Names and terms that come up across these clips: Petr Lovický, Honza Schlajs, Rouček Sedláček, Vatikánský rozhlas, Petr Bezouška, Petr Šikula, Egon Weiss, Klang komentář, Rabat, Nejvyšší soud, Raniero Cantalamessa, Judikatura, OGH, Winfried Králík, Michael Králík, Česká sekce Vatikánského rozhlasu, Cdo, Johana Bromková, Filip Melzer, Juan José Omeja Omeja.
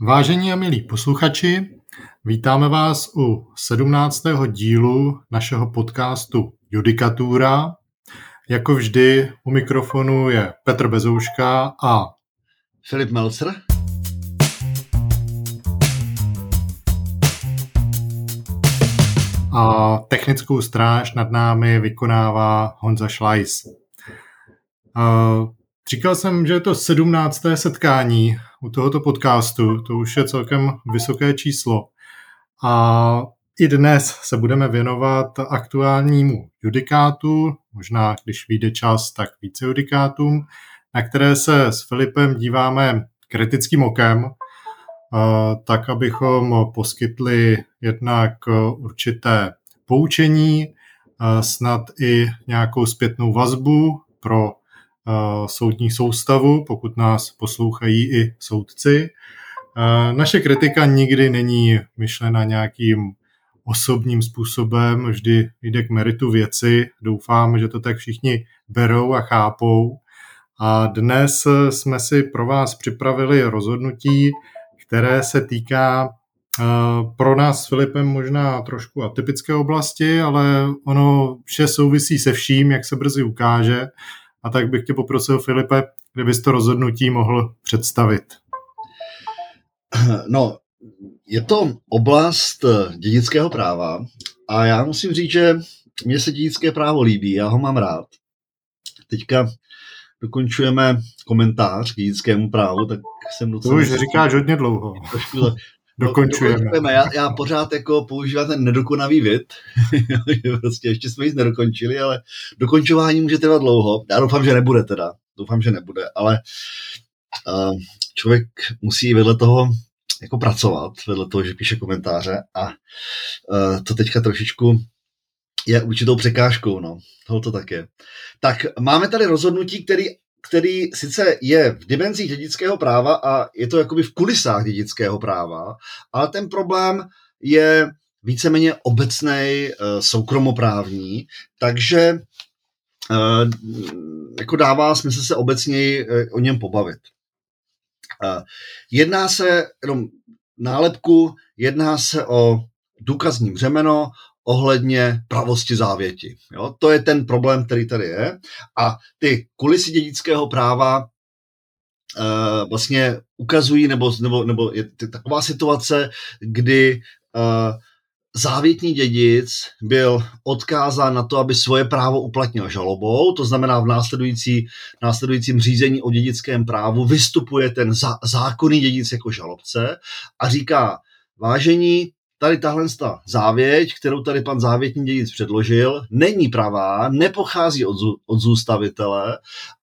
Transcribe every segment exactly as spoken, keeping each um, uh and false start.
Vážení a milí posluchači, vítáme vás u sedmnáctého dílu našeho podcastu Judikatura. Jako vždy u mikrofonu je Petr Bezouška a Filip Melzer. A technickou stráž nad námi vykonává Honza Schlajs. Říkal jsem, že je to sedmnácté setkání u tohoto podcastu, to už je celkem vysoké číslo. A i dnes se budeme věnovat aktuálnímu judikátu, možná když vyjde čas, tak více judikátům, na které se s Filipem díváme kritickým okem, tak abychom poskytli jednak určité poučení, snad i nějakou zpětnou vazbu pro soudní soustavu, pokud nás poslouchají i soudci. Naše kritika nikdy není myšlena nějakým osobním způsobem, vždy jde k meritu věci. Doufám, že to tak všichni berou a chápou. A dnes jsme si pro vás připravili rozhodnutí, které se týká pro nás s Filipem možná trošku atypické oblasti, ale ono vše souvisí se vším, jak se brzy ukáže. A tak bych tě poprosil, Filipe, kdybys to rozhodnutí mohl představit. No, je to oblast dědického práva a já musím říct, že mně se dědické právo líbí, já ho mám rád. Teďka dokončujeme komentář k dědickému právu, tak jsem docela... To už říkáš hodně dlouho. Trošku... Dokončujeme. Dokončujeme. Já, já pořád jako používám ten nedokonavý vid. Prostě ještě jsme nic nedokončili, ale dokončování může trvat dlouho. Já doufám, že nebude teda. Doufám, že nebude, ale uh, člověk musí vedle toho jako pracovat, vedle toho, že píše komentáře a uh, to teďka trošičku je určitou překážkou, no. Tohle to tak je. Tak máme tady rozhodnutí, který který sice je v dimenzích dědického práva a je to jakoby v kulisách dědického práva, ale ten problém je víceméně obecnej, soukromoprávní, takže jako dává smysl se obecněji o něm pobavit. Jedná se jenom nálepku, jedná se o důkazní břemeno ohledně pravosti závěti. Jo? To je ten problém, který tady je. A ty kulisy dědického práva e, vlastně ukazují, nebo, nebo, nebo je taková situace, kdy e, závětní dědic byl odkázán na to, aby svoje právo uplatnil žalobou, to znamená v následující, následujícím řízení o dědickém právu vystupuje ten zá, zákonný dědic jako žalobce a říká, vážení, tady tahle závěť, kterou tady pan závětní dědic předložil, není pravá, nepochází od, od zůstavitele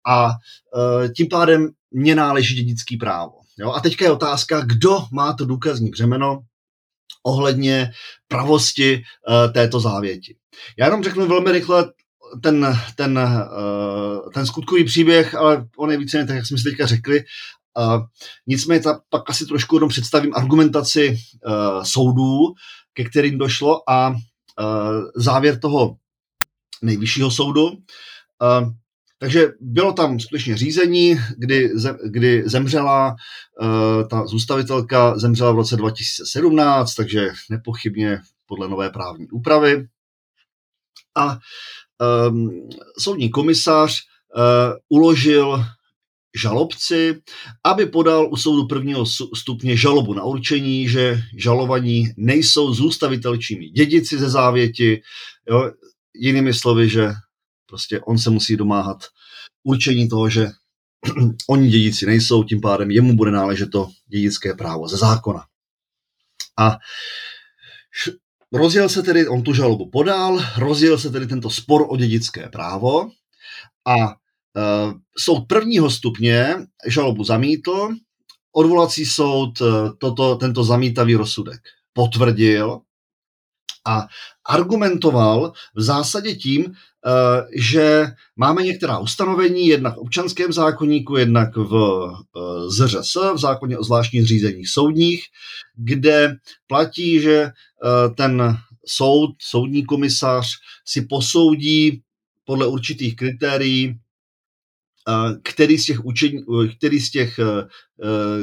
a e, tím pádem mě náleží dědický právo. Jo? A teďka je otázka, kdo má to důkazní břemeno ohledně pravosti e, této závěti. Já jenom řeknu velmi rychle ten, ten, e, ten skutkový příběh, ale on je víceméně tak, jak jsme si teďka řekli. Uh, nicméně ta, pak asi trošku jenom představím argumentaci uh, soudů, ke kterým došlo a uh, závěr toho nejvyššího soudu. Uh, takže bylo tam skutečně řízení, kdy, kdy zemřela, uh, ta zůstavitelka zemřela v roce dva tisíce sedmnáct, takže nepochybně podle nové právní úpravy. A um, soudní komisař uh, uložil žalobci, aby podal u soudu prvního stupně žalobu na určení, že žalovaní nejsou zůstavitelčími dědici ze závěti. Jo? Jinými slovy, že prostě on se musí domáhat určení toho, že oni dědici nejsou, tím pádem jemu bude náležet to dědické právo ze zákona. A rozjel se tedy, on tu žalobu podal, rozjel se tedy tento spor o dědické právo a Uh, soud prvního stupně žalobu zamítl, odvolací soud toto, tento zamítavý rozsudek potvrdil a argumentoval v zásadě tím, uh, že máme některá ustanovení, jednak v občanském zákoníku, jednak v uh, Z Ř S, v zákoně o zvláštních řízeních soudních, kde platí, že uh, ten soud, soudní komisař si posoudí podle určitých kritérií který z těch, učení, který z těch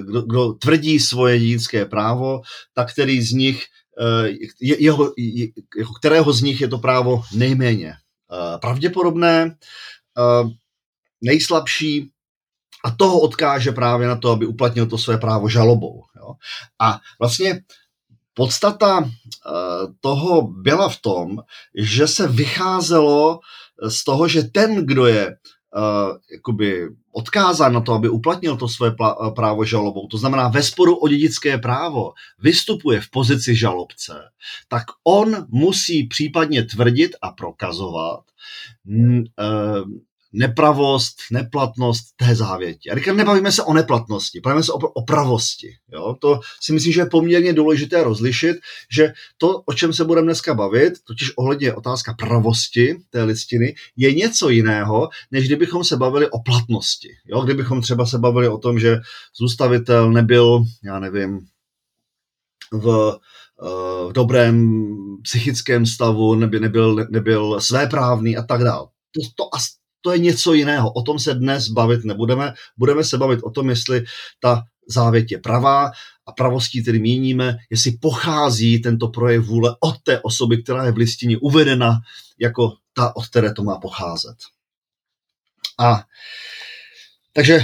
kdo, kdo tvrdí svoje dědické právo, tak který z nich, jeho, kterého z nich je to právo nejméně pravděpodobné, nejslabší, a toho odkáže právě na to, aby uplatnil to své právo žalobou. Jo? A vlastně podstata toho byla v tom, že se vycházelo z toho, že ten, kdo je jakoby odkázán na to, aby uplatnil to své právo žalobou, to znamená ve sporu o dědické právo, vystupuje v pozici žalobce, tak on musí případně tvrdit a prokazovat nepravost, neplatnost té závěti. A říkám, nebavíme se o neplatnosti, bavíme se o, o pravosti. Jo? To si myslím, že je poměrně důležité rozlišit, že to, o čem se budeme dneska bavit, totiž ohledně otázka pravosti té listiny, je něco jiného, než kdybychom se bavili o platnosti. Jo? Kdybychom třeba se bavili o tom, že zůstavitel nebyl, já nevím, v... v dobrém psychickém stavu, neby nebyl, nebyl svéprávný a tak dále. To, to, to je něco jiného. O tom se dnes bavit nebudeme. Budeme se bavit o tom, jestli ta závěť je pravá a pravostí tedy míníme, jestli pochází tento projev vůle od té osoby, která je v listině uvedena jako ta, od které to má pocházet. A takže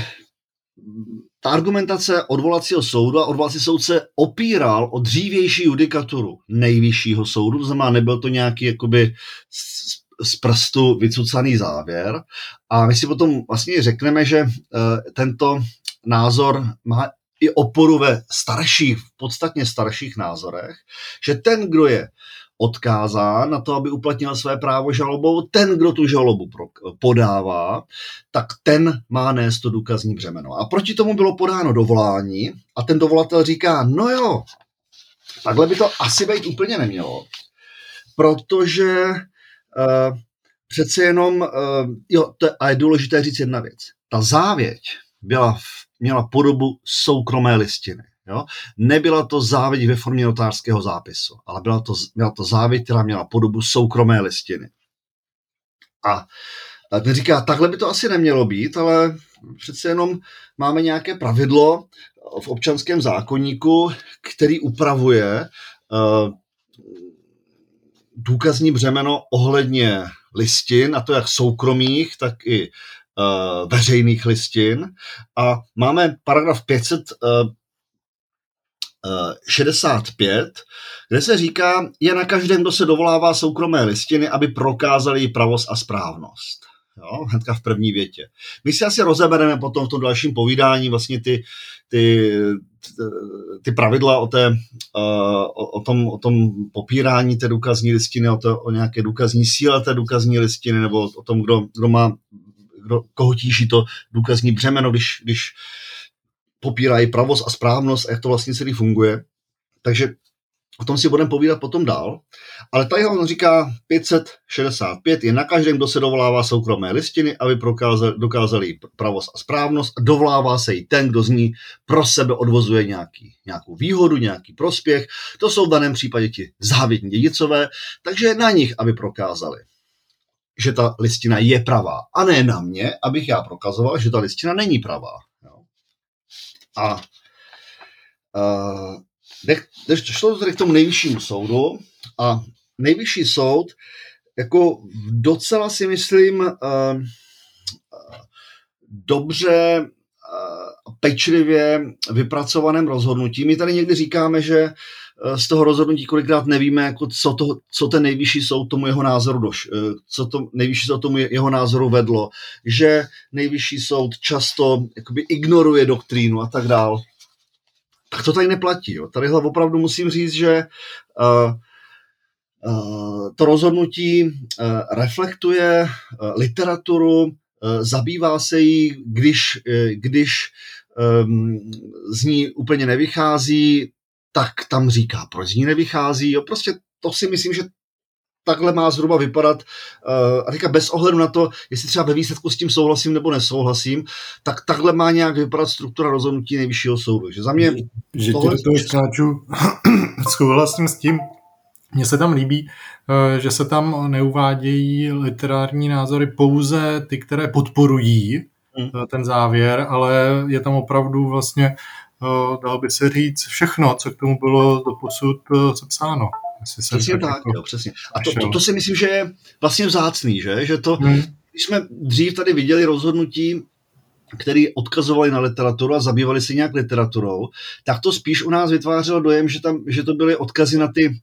ta argumentace odvolacího soudu, a odvolací soud se opíral o dřívější judikaturu Nejvyššího soudu, to znamená, nebyl to nějaký jakoby z, z prstu vycucaný závěr. A my si potom vlastně řekneme, že e, tento názor má i oporu ve starších, podstatně starších názorech, že ten, kdo je odkázán na to, aby uplatnil své právo žalobou, ten, kdo tu žalobu podává, tak ten má nést to důkazní břemeno. A proti tomu bylo podáno dovolání a ten dovolatel říká, no jo, takhle by to asi být úplně nemělo, protože uh, přece jenom, uh, jo, to je, a je důležité říct jedna věc, ta závěť byla, měla podobu soukromé listiny. Jo? Nebyla to závěť ve formě notářského zápisu, ale byla to, byla to závěť, která měla podobu soukromé listiny. A ten říká, takhle by to asi nemělo být, ale přece jenom máme nějaké pravidlo v občanském zákoníku, který upravuje uh, důkazní břemeno ohledně listin, a to jak soukromých, tak i uh, veřejných listin. A máme paragraf pět set uh, šedesát pět, kde se říká, je na každém, kdo se dovolává soukromé listiny, aby prokázali její pravost a správnost. Jo, hnedka v první větě. My si asi rozebereme potom v tom dalším povídání vlastně ty, ty, ty pravidla o, té, o, o, tom, o tom popírání té důkazní listiny, o, to, o nějaké důkazní síle té důkazní listiny, nebo o tom, kdo, kdo má, kdo, koho tíží to důkazní břemeno, když, když popírají pravost a správnost a jak to vlastně celý funguje. Takže o tom si budeme povídat potom dál. Ale tady on říká pět set šedesát pět je na každém, kdo se dovolává soukromé listiny, aby dokázali pravost a správnost. A dovolává se jí ten, kdo z ní pro sebe odvozuje nějaký, nějakou výhodu, nějaký prospěch. To jsou v daném případě ti závětní dědicové, takže na nich, aby prokázali, že ta listina je pravá. A ne na mě, abych já prokazoval, že ta listina není pravá. A uh, šlo to k tomu Nejvyššímu soudu a Nejvyšší soud jako docela si myslím uh, uh, dobře uh, pečlivě vypracovaném rozhodnutí. My tady někdy říkáme, že uh, z toho rozhodnutí kolikrát nevíme, jako co, to, co ten Nejvyšší soud tomu jeho názoru doš, uh, co to Nejvyšší soud tomu jeho názoru vedlo, že Nejvyšší soud často jakoby ignoruje doktrínu a tak dál. Tak to tady neplatí. Jo. Tadyhle opravdu musím říct, že uh, to rozhodnutí reflektuje literaturu, zabývá se jí, když, když z ní úplně nevychází, tak tam říká, proč z ní nevychází. Jo, prostě to si myslím, že takhle má zhruba vypadat. A říká, bez ohledu na to, jestli třeba ve výsledku s tím souhlasím nebo nesouhlasím, tak takhle má nějak vypadat struktura rozhodnutí Nejvyššího soudu. Že za mě... Že tě do toho skáču, souhlasím s tím. Mně se tam líbí, že se tam neuvádějí literární názory pouze ty, které podporují ten závěr, ale je tam opravdu vlastně, dalo by se říct, všechno, co k tomu bylo doposud sepsáno. Přesně tak, jo, přesně. A to, to, to si myslím, že je vlastně vzácný, že, že to, hmm. když jsme dřív tady viděli rozhodnutí, které odkazovali na literaturu a zabývali se nějak literaturou, tak to spíš u nás vytvářelo dojem, že, tam, že to byly odkazy na ty,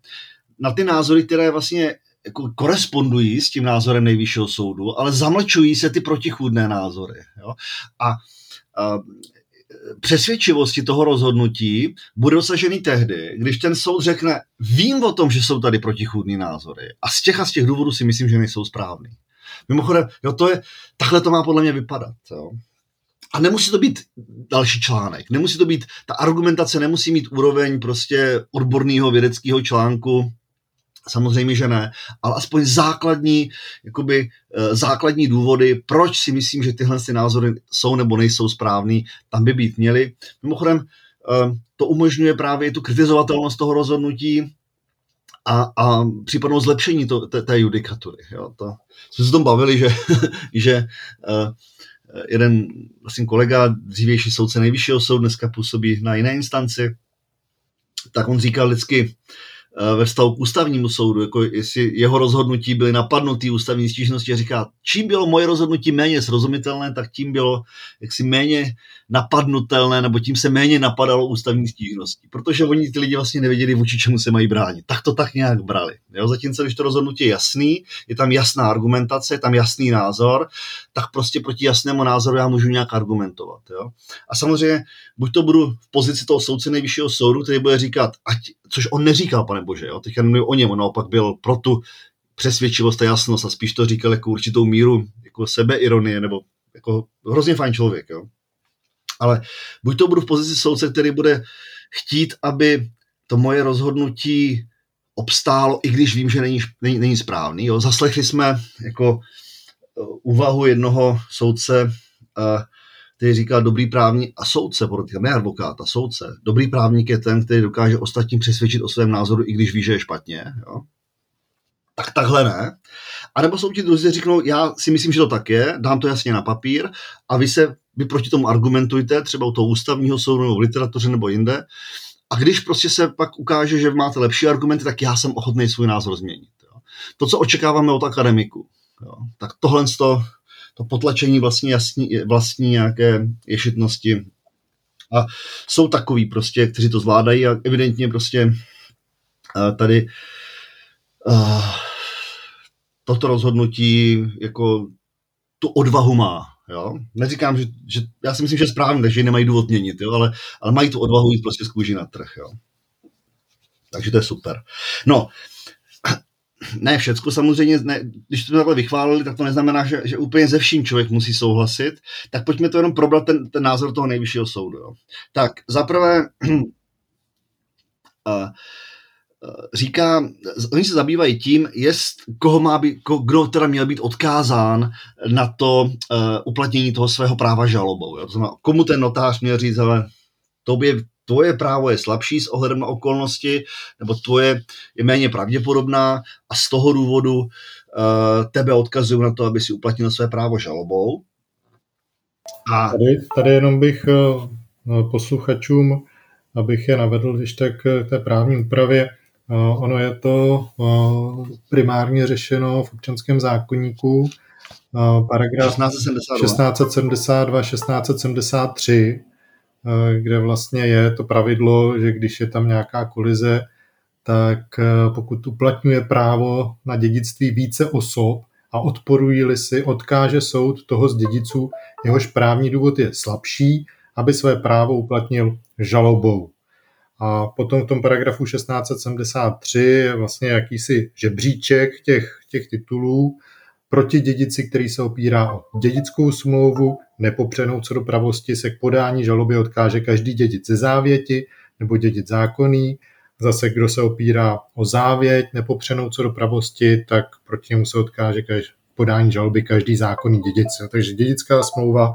na ty názory, které vlastně jako korespondují s tím názorem Nejvyššího soudu, ale zamlčují se ty protichůdné názory. Jo? A, a přesvědčivosti toho rozhodnutí bude dosažený tehdy, když ten soud řekne, vím o tom, že jsou tady protichůdné názory a z těch a z těch důvodů si myslím, že nejsou správný. Mimochodem, jo, to je, takhle to má podle mě vypadat. Jo? A nemusí to být další článek, nemusí to být, ta argumentace nemusí mít úroveň prostě odborného vědeckého článku, samozřejmě, že ne, ale aspoň základní, jakoby, základní důvody, proč si myslím, že tyhle názory jsou nebo nejsou správný, tam by být měly. Mimochodem, to umožňuje právě tu kritizovatelnost toho rozhodnutí a, a případnou zlepšení to, té, té judikatury. Jo, to, jsme se o tom bavili, že, že jeden vlastně kolega, dřívější soudce Nejvyššího soudu, dneska působí na jiné instanci, tak on říkal vždycky ve vztahu k ústavnímu soudu, jako jestli jeho rozhodnutí byly napadnuté ústavní stížnosti, a říká, čím bylo moje rozhodnutí méně srozumitelné, tak tím bylo jaksi méně napadnutelné, nebo tím se méně napadalo ústavní stížnosti, protože oni ty lidi vlastně nevěděli, vůči čemu se mají bránit. Tak to tak nějak brali. Jo? Zatímco, když to rozhodnutí je jasný, je tam jasná argumentace, je tam jasný názor, tak prostě proti jasnému názoru já můžu nějak argumentovat. Jo? A samozřejmě, buď to budu v pozici toho soudce Nejvyššího soudu, který bude říkat, ať, což on neříkal, pane bože, jo? Teď já nemluvím o něm, on naopak byl pro tu přesvědčivost a jasnost a spíš to říkal jako určitou míru jako sebeironie, nebo jako hrozně fajn člověk. Jo? Ale buď to budu v pozici soudce, který bude chtít, aby to moje rozhodnutí obstálo, i když vím, že není, není, není správný. Jo? Zaslechli jsme jako úvahu jednoho soudce, který říká dobrý právník a soudce, ne advokát a soudce. Dobrý právník je ten, který dokáže ostatní přesvědčit o svém názoru, i když ví, že je špatně. Jo? Tak takhle ne. A nebo jsou ti druzí řeknou, já si myslím, že to tak je, dám to jasně na papír a vy se vy proti tomu argumentujte, třeba u toho ústavního soudu nebo v literatuře nebo jinde. A když prostě se pak ukáže, že máte lepší argumenty, tak já jsem ochotný svůj názor změnit. Jo? To, co očekáváme od akademiku, jo? Tak tohle z toho to potlačení vlastně jasní, vlastní nějaké ješitnosti. A jsou takový prostě, kteří to zvládají a evidentně prostě tady uh, toto rozhodnutí jako tu odvahu má. Jo? Neříkám, že, že já si myslím, že je správně, takže nemají důvod měnit, jo? Ale, ale mají tu odvahu jít prostě z kůži na trh. Jo? Takže to je super. No, ne všecko, samozřejmě, ne, když to takhle vychválili, tak to neznamená, že, že úplně ze vším člověk musí souhlasit, tak pojďme to jenom probrat ten, ten názor toho Nejvyššího soudu. Jo. Tak zaprvé říká, oni se zabývají tím, jest, koho má být, kdo teda měl být odkázán na to uh, uplatnění toho svého práva žalobou. Jo. To znamená, komu ten notář měl říct, ale tobě tvoje právo je slabší s ohledem na okolnosti, nebo tvoje je méně pravděpodobná a z toho důvodu uh, tebe odkazují na to, aby si uplatnil své právo žalobou. A... Tady, tady jenom bych uh, posluchačům, abych je navedl, když tak k té právní úpravě, uh, ono je to uh, primárně řešeno v občanském zákoníku, uh, paragraf šestnáct sedmdesát dva, šestnáct sedmdesát tři, kde vlastně je to pravidlo, že když je tam nějaká kolize, tak pokud uplatňuje právo na dědictví více osob a odporují-li si, odkáže soud toho z dědiců, jehož právní důvod je slabší, aby své právo uplatnil žalobou. A potom v tom paragrafu šestnáct sedmdesát tři je vlastně jakýsi žebříček těch, těch titulů proti dědici, který se opírá o dědickou smlouvu, nepopřenou co do pravosti se k podání žaloby odkáže každý dědic ze závěti nebo dědic zákonný. Zase kdo se opírá o závěť nepopřenou co do pravosti, tak proti němu se odkáže každý, podání žaloby každý zákonný dědic. Takže dědická smlouva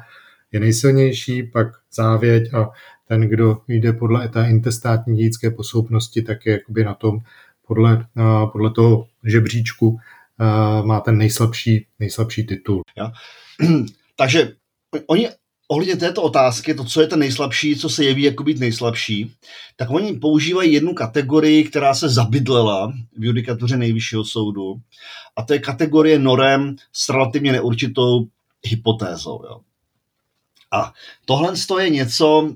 je nejsilnější, pak závěť a ten, kdo jde podle té intestátní dědické posloupnosti, tak je jakoby na tom podle, podle toho žebříčku má ten nejslabší, nejslabší titul. Ja. Takže oni ohledně této otázky, to, co je ten nejslabší, co se jeví jako být nejslabší, tak oni používají jednu kategorii, která se zabydlela v judikatuře Nejvyššího soudu, a to je kategorie norem s relativně neurčitou hypotézou. Jo. A tohle je něco,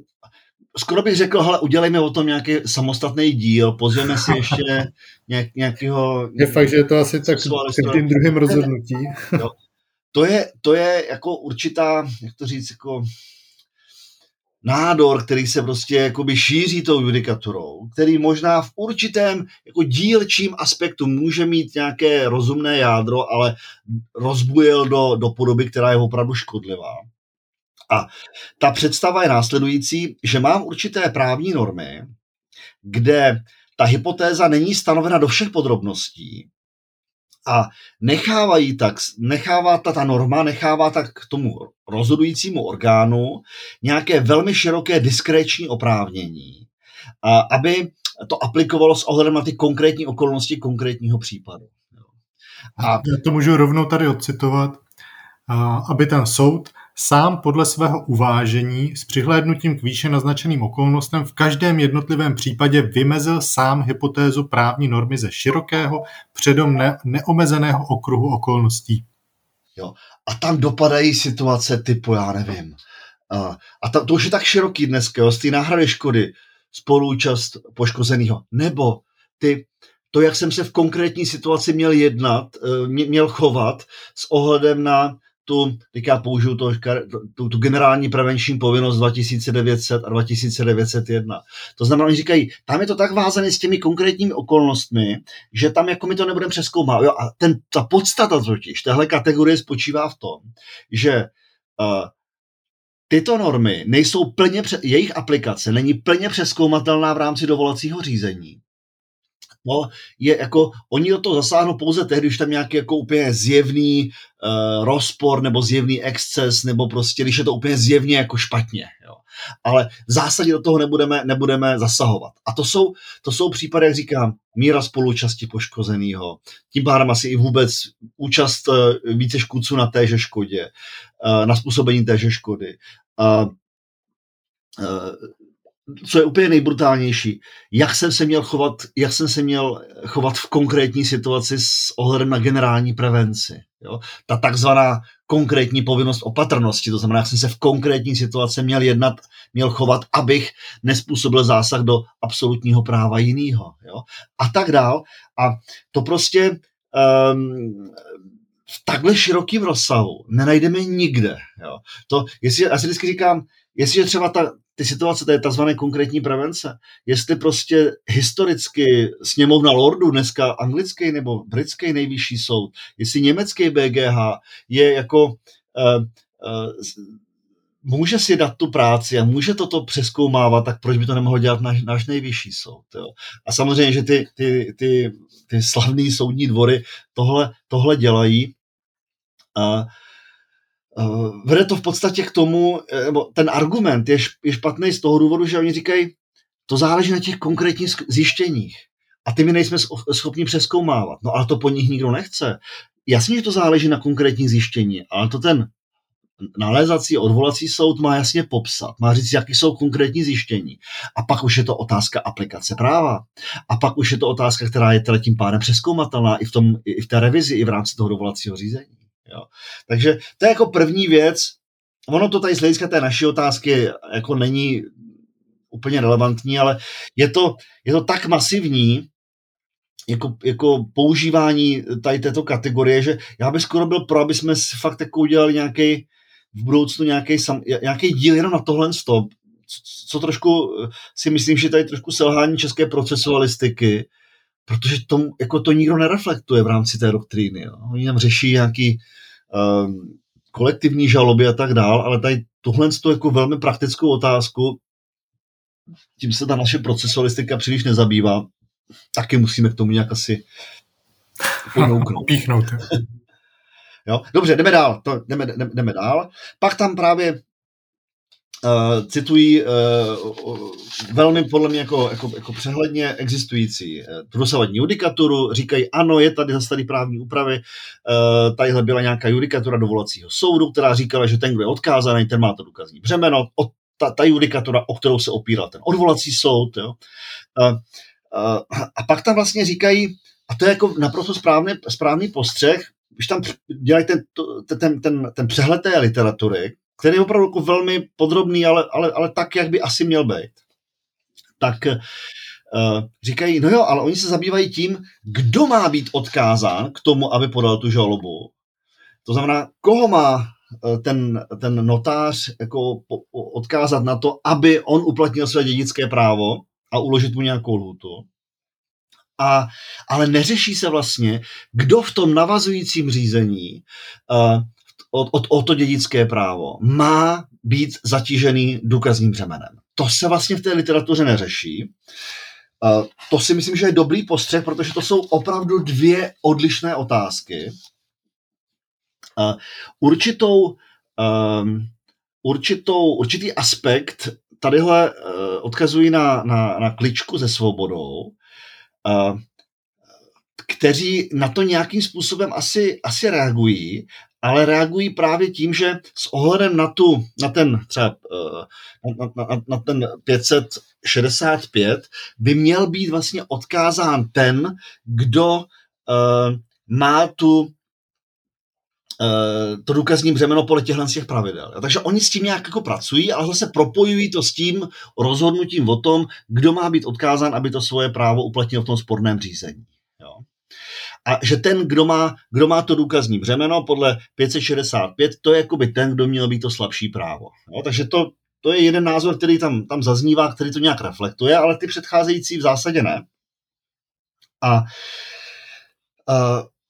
skoro bych řekl, hele, udělejme o tom nějaký samostatný díl, pozveme si ještě nějak, nějakého... Je fakt, že je to asi tak v tím druhým rozhodnutí. Jo. To je, to je jako určitá, jak to říct, jako nádor, který se prostě jakoby šíří tou judikaturou, který možná v určitém jako dílčím aspektu může mít nějaké rozumné jádro, ale rozbujel do, do podoby, která je opravdu škodlivá. A ta představa je následující, že mám určité právní normy, kde ta hypotéza není stanovena do všech podrobností, a nechávají tak, nechává ta, ta norma, nechává tak k tomu rozhodujícímu orgánu nějaké velmi široké diskréční oprávnění, a aby to aplikovalo s ohledem na ty konkrétní okolnosti konkrétního případu. A já to můžu rovnou tady odcitovat, aby ten soud sám podle svého uvážení s přihlédnutím k výše naznačeným okolnostem v každém jednotlivém případě vymezil sám hypotézu právní normy ze širokého, předem ne- neomezeného okruhu okolností. Jo. A tam dopadají situace typu, já nevím. A, a ta, to už je tak široký dneska, jo, z té náhrady škody, spoluúčast poškozeného, nebo ty... To, jak jsem se v konkrétní situaci měl jednat, měl chovat s ohledem na tu, teď já použiju to, tu, tu generální prevenční povinnost dva tisíce devět set a dva tisíce devět set jedna. To znamená, oni říkají, tam je to tak vázané s těmi konkrétními okolnostmi, že tam jako my to nebudeme přeskoumat. Jo, a ten, ta podstata totiž, tahle kategorie spočívá v tom, že uh, tyto normy nejsou plně, jejich aplikace není plně přezkoumatelná v rámci dovolacího řízení. No, je jako, oni do toho zasáhnou pouze tehdy, když tam nějaký jako úplně zjevný uh, rozpor nebo zjevný exces, nebo prostě, když je to úplně zjevně jako špatně. Jo. Ale v zásadě do toho nebudeme, nebudeme zasahovat. A to jsou, to jsou případy, jak říkám, míra spoluúčasti poškozeného, tím pádem asi i vůbec účast uh, více škůdců na téže škodě, uh, na způsobení téže škody. Uh, uh, Co je úplně nejbrutálnější, jak jsem se měl chovat, jak jsem se měl chovat v konkrétní situaci s ohledem na generální prevenci. Jo? Ta takzvaná konkrétní povinnost opatrnosti, to znamená, jak jsem se v konkrétní situaci měl jednat, měl chovat, abych nespůsobil zásah do absolutního práva jinýho. Jo? A tak dál. A to prostě um, v takhle širokém rozsahu nenajdeme nikde. Jo? To, jestli, já si vždycky říkám, jestliže třeba ta ty situace, to je tzv. Konkrétní prevence. Jestli prostě historicky sněmovna lordů, dneska anglický nebo britský nejvyšší soud, jestli německý bé gé há je jako, uh, uh, může si dát tu práci a může toto přezkoumávat, tak proč by to nemohlo dělat náš, náš nejvyšší soud? Jo? A samozřejmě, že ty, ty, ty, ty slavný soudní dvory tohle, tohle dělají. Uh, Vede to v podstatě k tomu, ten argument je špatný z toho důvodu, že oni říkají, to záleží na těch konkrétních zjištěních a ty my nejsme schopni přezkoumávat. No ale to po nich nikdo nechce. Jasně, že to záleží na konkrétních zjištění, ale to ten nalézací odvolací soud má jasně popsat, má říct, jaký jsou konkrétní zjištění. A pak už je to otázka aplikace práva. A pak už je to otázka, která je teda tím pádem přezkoumatelná i v tom, i v té revizi, i v rámci toho dovolacího řízení. Jo. Takže to je jako první věc. Ono to tady z hlediska té naší otázky jako není úplně relevantní, ale je to, je to tak masivní jako, jako používání tady této kategorie, že já bych skoro byl pro, aby jsme fakt jako udělali nějaký v budoucnu nějaký, sam, nějaký díl jenom na tohle stop, co trošku si myslím, že tady trošku selhání české procesualistiky, protože to, jako to nikdo nereflektuje v rámci té doktríny. Jo. Oni tam řeší nějaký um, kolektivní žaloby a tak dál, ale tady tuhle jako velmi praktickou otázku, tím se ta naše procesualistika příliš nezabývá, taky musíme k tomu nějak asi píchnout. Jo? Dobře, jdeme dál. To, jdeme, jdeme dál. Pak tam právě Uh, citují uh, velmi podle mě jako, jako, jako přehledně existující dosavadní judikaturu, říkají ano, je tady zase tady právní úpravy, uh, tadyhle byla nějaká judikatura dovolacího soudu, která říkala, že ten, kdo je odkázaný, ten má to důkazní břemeno, o, ta, ta judikatura, o kterou se opíral ten odvolací soud. Jo. Uh, uh, a pak tam vlastně říkají, a to je jako naprosto správný, správný postřeh, když tam dělají ten, ten, ten, ten přehled té literatury, který je opravdu jako velmi podrobný, ale, ale, ale tak, jak by asi měl být, tak uh, říkají, no jo, ale oni se zabývají tím, kdo má být odkázán k tomu, aby podal tu žalobu. To znamená, koho má ten, ten notář jako odkázat na to, aby on uplatnil své dědické právo a uložit mu nějakou lhůtu. A, ale neřeší se vlastně, kdo v tom navazujícím řízení uh, O, o, o to dědické právo má být zatížený důkazním břemenem. To se vlastně v té literatuře neřeší. To si myslím, že je dobrý postřeh, protože to jsou opravdu dvě odlišné otázky. Určitou, určitou, určitý aspekt tadyhle odkazují na, na, na Kličku se Svobodou, kteří na to nějakým způsobem asi, asi reagují, ale reagují právě tím, že s ohledem na, tu, na ten třeba na, na, na ten pět set šedesát pět by měl být vlastně odkázán ten, kdo uh, má tu uh, to důkazní břemeno podle těchhle těch pravidel. Takže oni s tím nějak jako pracují, ale zase propojují to s tím rozhodnutím o tom, kdo má být odkázán, aby to svoje právo uplatnil v tom sporném řízení. Jo. A že ten, kdo má, kdo má to důkazní břemeno podle pět set šedesát pět, to je jakoby ten, kdo měl být to slabší právo. No, takže to, to je jeden názor, který tam, tam zaznívá, který to nějak reflektuje, ale ty předcházející v zásadě ne. A, a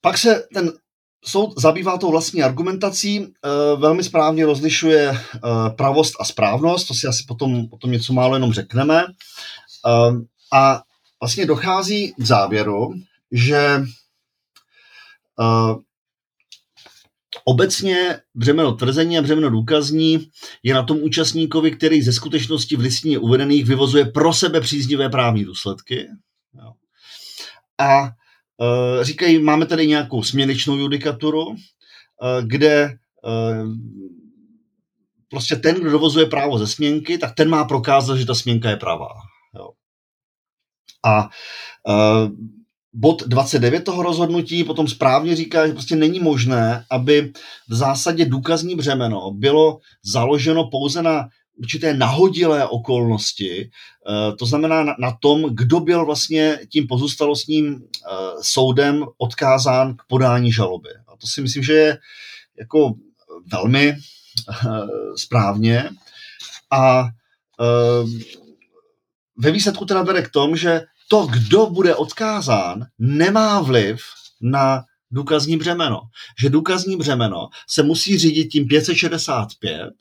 pak se ten soud zabývá tou vlastní argumentací, e, velmi správně rozlišuje e, pravost a správnost, to si asi potom, potom něco málo jenom řekneme. E, a vlastně dochází k závěru, že uh, obecně břemeno tvrzení a břemeno důkazní je na tom účastníkovi, který ze skutečnosti v listině uvedených vyvozuje pro sebe příznivé právní důsledky. Jo. A uh, říkají, máme tady nějakou směrničnou judikaturu, uh, kde uh, prostě ten, kdo dovozuje právo ze směnky, tak ten má prokázat, že ta směnka je pravá. Jo. A uh, bod dvacet devět toho rozhodnutí potom správně říká, že prostě není možné, aby v zásadě důkazní břemeno bylo založeno pouze na určité nahodilé okolnosti, to znamená na tom, kdo byl vlastně tím pozůstalostním soudem odkázán k podání žaloby. A to si myslím, že je jako velmi správně. A ve výsledku teda vede k tomu, že to, kdo bude odkázán, nemá vliv na důkazní břemeno. Že důkazní břemeno se musí řídit tím pět set šedesát pět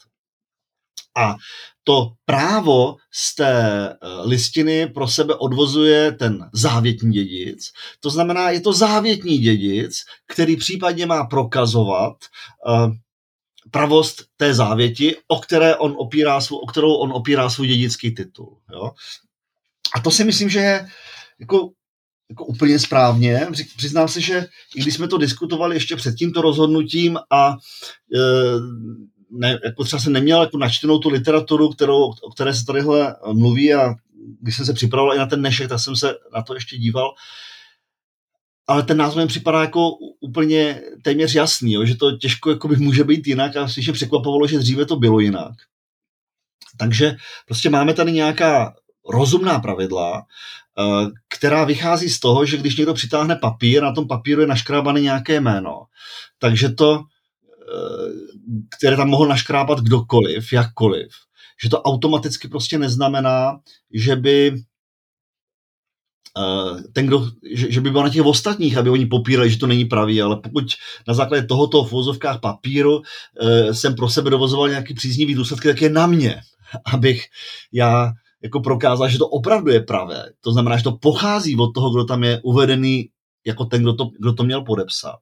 a to právo z té listiny pro sebe odvozuje ten závětní dědic. To znamená, je to závětní dědic, který případně má prokazovat uh, pravost té závěti, o, které on opírá svou, o kterou on opírá svůj dědický titul. Jo? A to si myslím, že je jako, jako úplně správně. Přiznám se, že i když jsme to diskutovali ještě před tímto rozhodnutím a e, ne, jako třeba jsem neměl jako načtenou tu literaturu, kterou, o které se tadyhle mluví, a když jsem se připravoval i na ten dnešek, tak jsem se na to ještě díval. Ale ten názor mi připadá jako úplně téměř jasný, jo, že to těžko jako by může být jinak a spíš mě překvapovalo, že dříve to bylo jinak. Takže prostě máme tady nějaká rozumná pravidla, která vychází z toho, že když někdo přitáhne papír, na tom papíru je naškrábané nějaké jméno. Takže to, které tam mohl naškrábat kdokoliv, jakkoliv, že to automaticky prostě neznamená, že by ten, kdo, že, že by bylo na těch ostatních, aby oni popírali, že to není pravý, ale pokud na základě tohoto v uvozovkách papíru jsem pro sebe dovozoval nějaký příznivý důsledky, tak je na mě, abych já jako prokázal, že to opravdu je pravé. To znamená, že to pochází od toho, kdo tam je uvedený jako ten, kdo to, kdo to měl podepsat.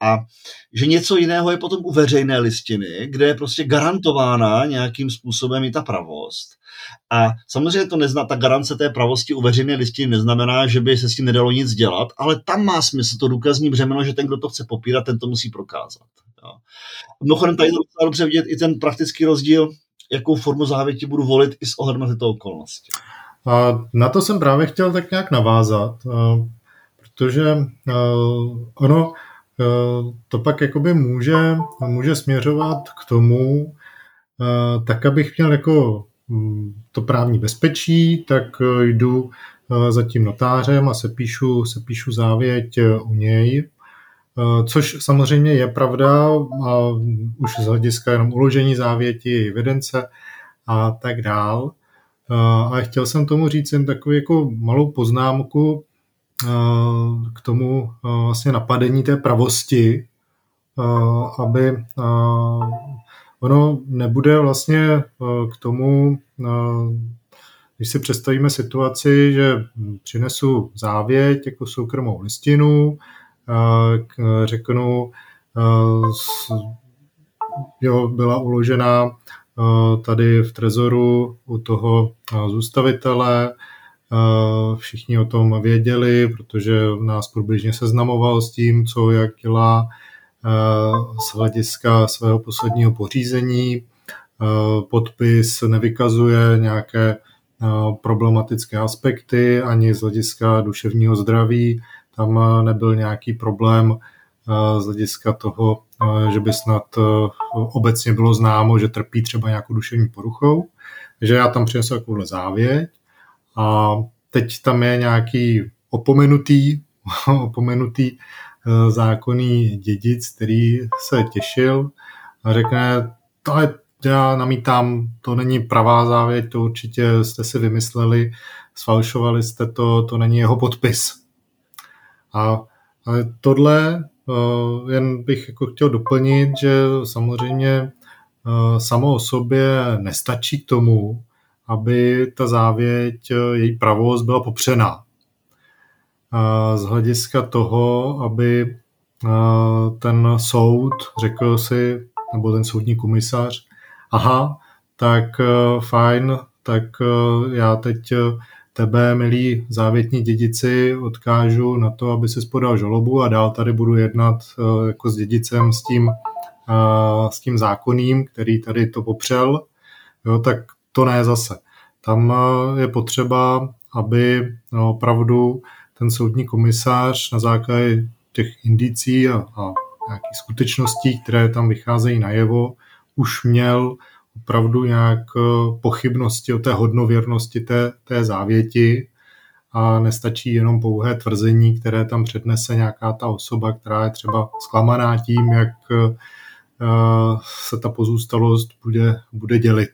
A že něco jiného je potom u veřejné listiny, kde je prostě garantována nějakým způsobem i ta pravost. A samozřejmě to nezná, ta garance té pravosti u veřejné listiny neznamená, že by se s tím nedalo nic dělat, ale tam má smysl to důkazní břemeno, že ten, kdo to chce popírat, ten to musí prokázat. Mimochodem tady je dobře vidět i ten praktický rozdíl, jakou formu závěti budu volit i s ohledem na tyto okolnosti. A na to jsem právě chtěl tak nějak navázat, protože ono to pak jakoby může, může směřovat k tomu, tak abych měl jako to právní bezpečí, tak jdu za tím notářem a sepíšu, sepíšu závěť u něj, což samozřejmě je pravda, a už z hlediska jenom uložení závěti, evidence a tak dál. A chtěl jsem tomu říct jen takovou jako malou poznámku k tomu vlastně napadení té pravosti, aby ono nebude vlastně k tomu, když si představíme situaci, že přinesu závěť jako soukromou listinu, řeknu, jo, byla uložena tady v trezoru u toho zůstavitele, všichni o tom věděli, protože nás průběžně seznamoval s tím, co jak dělá z hlediska svého posledního pořízení, podpis nevykazuje nějaké problematické aspekty, ani z hlediska duševního zdraví, tam nebyl nějaký problém z hlediska toho, že by snad obecně bylo známo, že trpí třeba nějakou duševní poruchou, že já tam přinesu takovouhle závěť a teď tam je nějaký opomenutý, opomenutý zákonný dědic, který se těšil a řekne, tohle já namítám, to není pravá závěť, to určitě jste si vymysleli, sfalšovali jste to, to není jeho podpis. A tohle jen bych jako chtěl doplnit, že samozřejmě samo o sobě nestačí k tomu, aby ta závěť, její pravost byla popřená. Z hlediska toho, aby ten soud řekl si, nebo ten soudní komisař, aha, tak fajn, tak já teď tebe, milí závětní dědici, odkážu na to, aby ses podal žalobu a dál tady budu jednat jako s dědicem, s tím, s tím zákonným, který tady to popřel, jo, tak to ne zase. Tam je potřeba, aby opravdu ten soudní komisář na základě těch indicí a, a nějakých skutečností, které tam vycházejí najevo, už měl opravdu nějak pochybnosti o té hodnověrnosti té, té závěti a nestačí jenom pouhé tvrzení, které tam přednese nějaká ta osoba, která je třeba zklamaná tím, jak se ta pozůstalost bude, bude dělit.